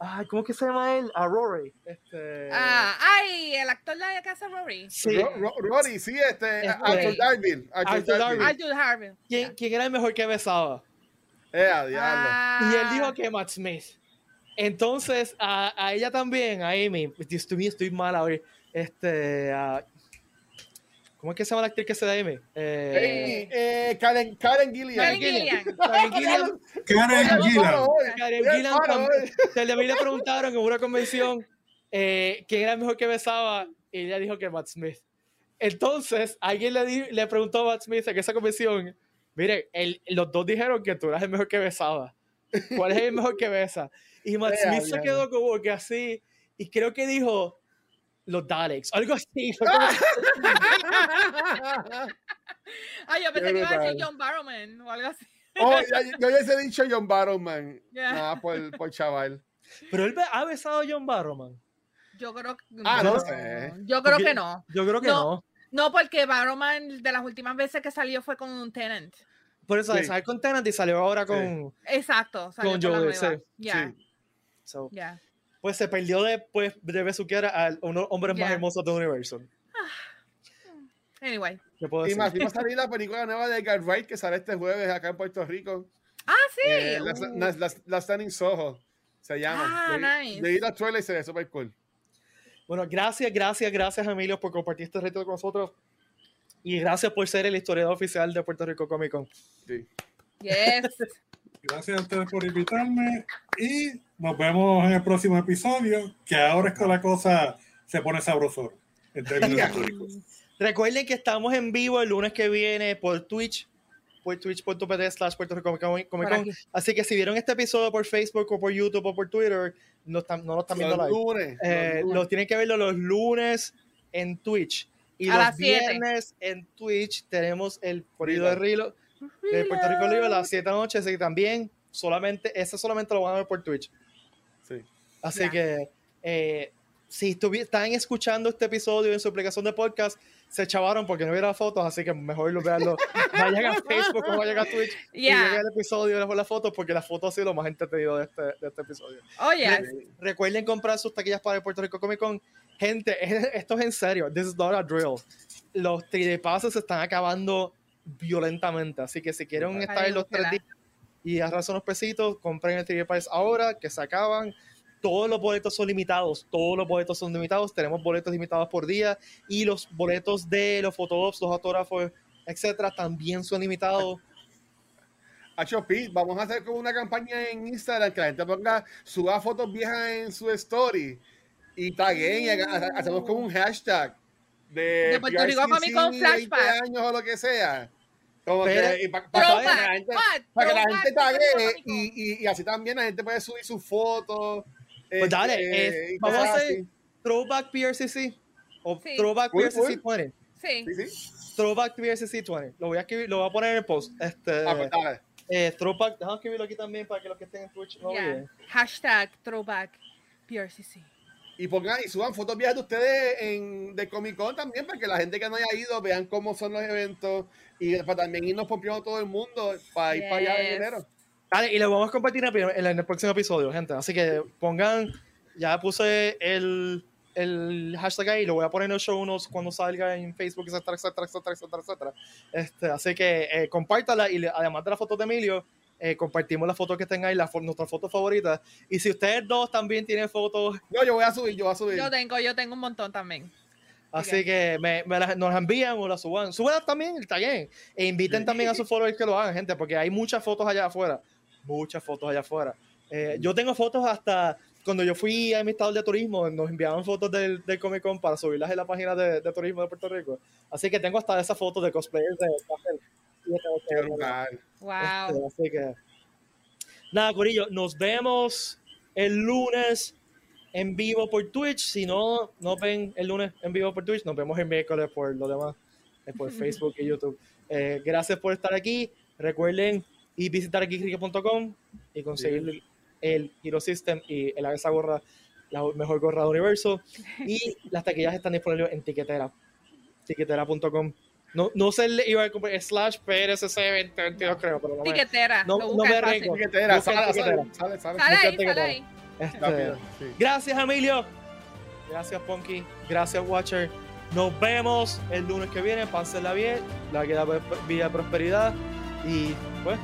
Ay, ¿cómo es que se llama él? A Rory. Este... Ah, ay, el actor de la casa Rory. Sí. Ro Ro Rory, sí, este. Es Arthur Darville. Arthur Darville. ¿Quién, ¿Quién era el mejor que besaba? Eh, a diablo. Ah. Y él dijo que Matt Smith. Entonces, a, a ella también, a Amy. Estoy, estoy mal ahora. Este. Uh, ¿Cómo es que se llama la actriz que se da M? Eh, eh, eh, Karen, Karen Gillian. Karen Gillian. Karen Gillian. Karen Gillian. Karen Gillian también le preguntaron en una convención eh, quién era el mejor que besaba y ella dijo que Matt Smith. Entonces, alguien le, di, le preguntó a Matt Smith en esa convención, mire, el, los dos dijeron que tú eras el mejor que besaba. ¿Cuál es el mejor que besa? Y Matt Smith se quedó como que así y creo que dijo... Los Daleks, algo así. Ay, yo pensé que iba a decir John Barrowman o algo así. Oh, yo ya he dicho John Barrowman. Yeah. Nada, por, por chaval. Pero él ha besado a John Barrowman. Yo creo que no. Ah, no sé. Yo creo que no. Yo creo que no. No, porque Barrowman de las últimas veces que salió fue con un Tenant. Por eso, sí. salió con Tenant y salió ahora con... Sí. Exacto. Salió con Joel, sí. Yeah. Sí. So. Yeah. Pues se perdió de, pues, de besuquear a uno de los hombres yeah. más hermosos del universo. Anyway. Y más, va a salir la película nueva de Edgar Wright que sale este jueves acá en Puerto Rico. Ah, sí. Eh, uh. la, la, la Standing Soho se llama. Ah, de, nice. De ir a trailer y se ve súper cool. Bueno, gracias, gracias, gracias, Emilio, por compartir este reto con nosotros. y gracias por ser el historiador oficial de Puerto Rico Comic Con. Sí. Yes. Gracias a ustedes por invitarme y nos vemos en el próximo episodio, que ahora es que la cosa se pone sabrosora en términos históricos. Recuerden que estamos en vivo el lunes que viene por Twitch, por twitch.tv slash Puerto Rico Comic Con. Así que si vieron este episodio por Facebook o por YouTube o por Twitter, no, tam, no lo están viendo los lunes, eh, los lunes. Los tienen que verlo los lunes en Twitch. Y a los viernes en Twitch tenemos el corrido de Rilo de Puerto Rico Libre a las siete de la noche. Así que también, solamente, ese solamente lo van a ver por Twitch. Sí. Así yeah. que, eh, si están escuchando este episodio en su aplicación de podcast, se chavaron porque no vieron las fotos, así que mejor los veanlo. Vayan a Facebook o vayan a Twitch yeah. y vean el episodio y vean las fotos, porque las fotos ha sido lo más entretenido de este, de este episodio. Oh, yes. Re recuerden comprar sus taquillas para el Puerto Rico Comic Con. Gente, esto es en serio. This is not a drill. Los tres D passes se están acabando violentamente, así que si quieren Ojalá estar en los tres días y arrasar unos pesitos, compren el tres D Pass ahora, que se acaban. Todos los boletos son limitados, todos los boletos son limitados, tenemos boletos limitados por día, y los boletos de los fotógrafos, los autógrafos, etcétera, también son limitados. Acho, Pete, vamos a hacer como una campaña en Instagram, que la gente ponga, suba fotos viejas en su story, y taguen, y haga, hacemos como un hashtag de, de Puerto Rico Comic Con Flashback, años o lo que sea. Como pero, que, para, para, para, para, gente, para que la gente tague, y, y, y así también la gente puede subir sus fotos. Pues eh, dale, eh, eh, vamos a hacer Throwback P R C C o sí. Throwback P R C C veinte. Sí. sí. Throwback P R C C veinte. Lo voy a escribir, lo voy a poner en el post. Este, ah, pues, dale. Eh, throwback, déjame escribirlo aquí también para que los que estén en Twitch no yeah. olviden. Hashtag Throwback P R C C. Y pongan y suban fotos viejas de ustedes en, de Comic Con también, para que la gente que no haya ido vean cómo son los eventos y para también irnos pompeando todo el mundo para yes. ir para allá en enero. Dale, y lo vamos a compartir en el próximo episodio, gente. Así que pongan, ya puse el, el hashtag ahí, lo voy a poner en los show notes cuando salga en Facebook, etcétera, etcétera, etcétera, etcétera, etcétera. Este, así que eh, compártala y le, además de las fotos de Emilio, eh, compartimos las fotos que tengáis, la fo nuestras fotos favoritas. Y si ustedes dos también tienen fotos... No, yo voy a subir, yo voy a subir. Yo tengo, yo tengo un montón también. Así okay. que me, me las, nos las envían o las suban. Suban también el taggen. E inviten también a sus followers que lo hagan, gente, porque hay muchas fotos allá afuera. Muchas fotos allá afuera. Eh, yo tengo fotos hasta cuando yo fui a mi estado de turismo, nos enviaban fotos del, del Comic Con para subirlas en la página de, de turismo de Puerto Rico. Así que tengo hasta esas fotos de cosplayers de Rafael. Wow. Este, así que nada, corillo, nos vemos el lunes en vivo por Twitch. Si no, no ven el lunes en vivo por Twitch, nos vemos el miércoles por lo demás, por Facebook y YouTube. Eh, gracias por estar aquí. Recuerden y visitar geek rique punto com y conseguir sí. el Giro System y el esa gorra, la mejor gorra del universo. Y las taquillas están disponibles en Tiquetera. Tiquetera punto com. No, no sé, iba a comprar slash P R S C veinte veintidós, no. creo. Pero no tiquetera. Me, no, lo no me arreglo. Tiquetera, sale, sale, sale, sale, ahí, sale ahí. Este, Rápido, sí. Gracias, Emilio. Gracias, Ponky. Gracias, Watcher. Nos vemos el lunes que viene. Pásenla bien. La que da vida, prosperidad. Y pues.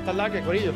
Hasta la que, corillo.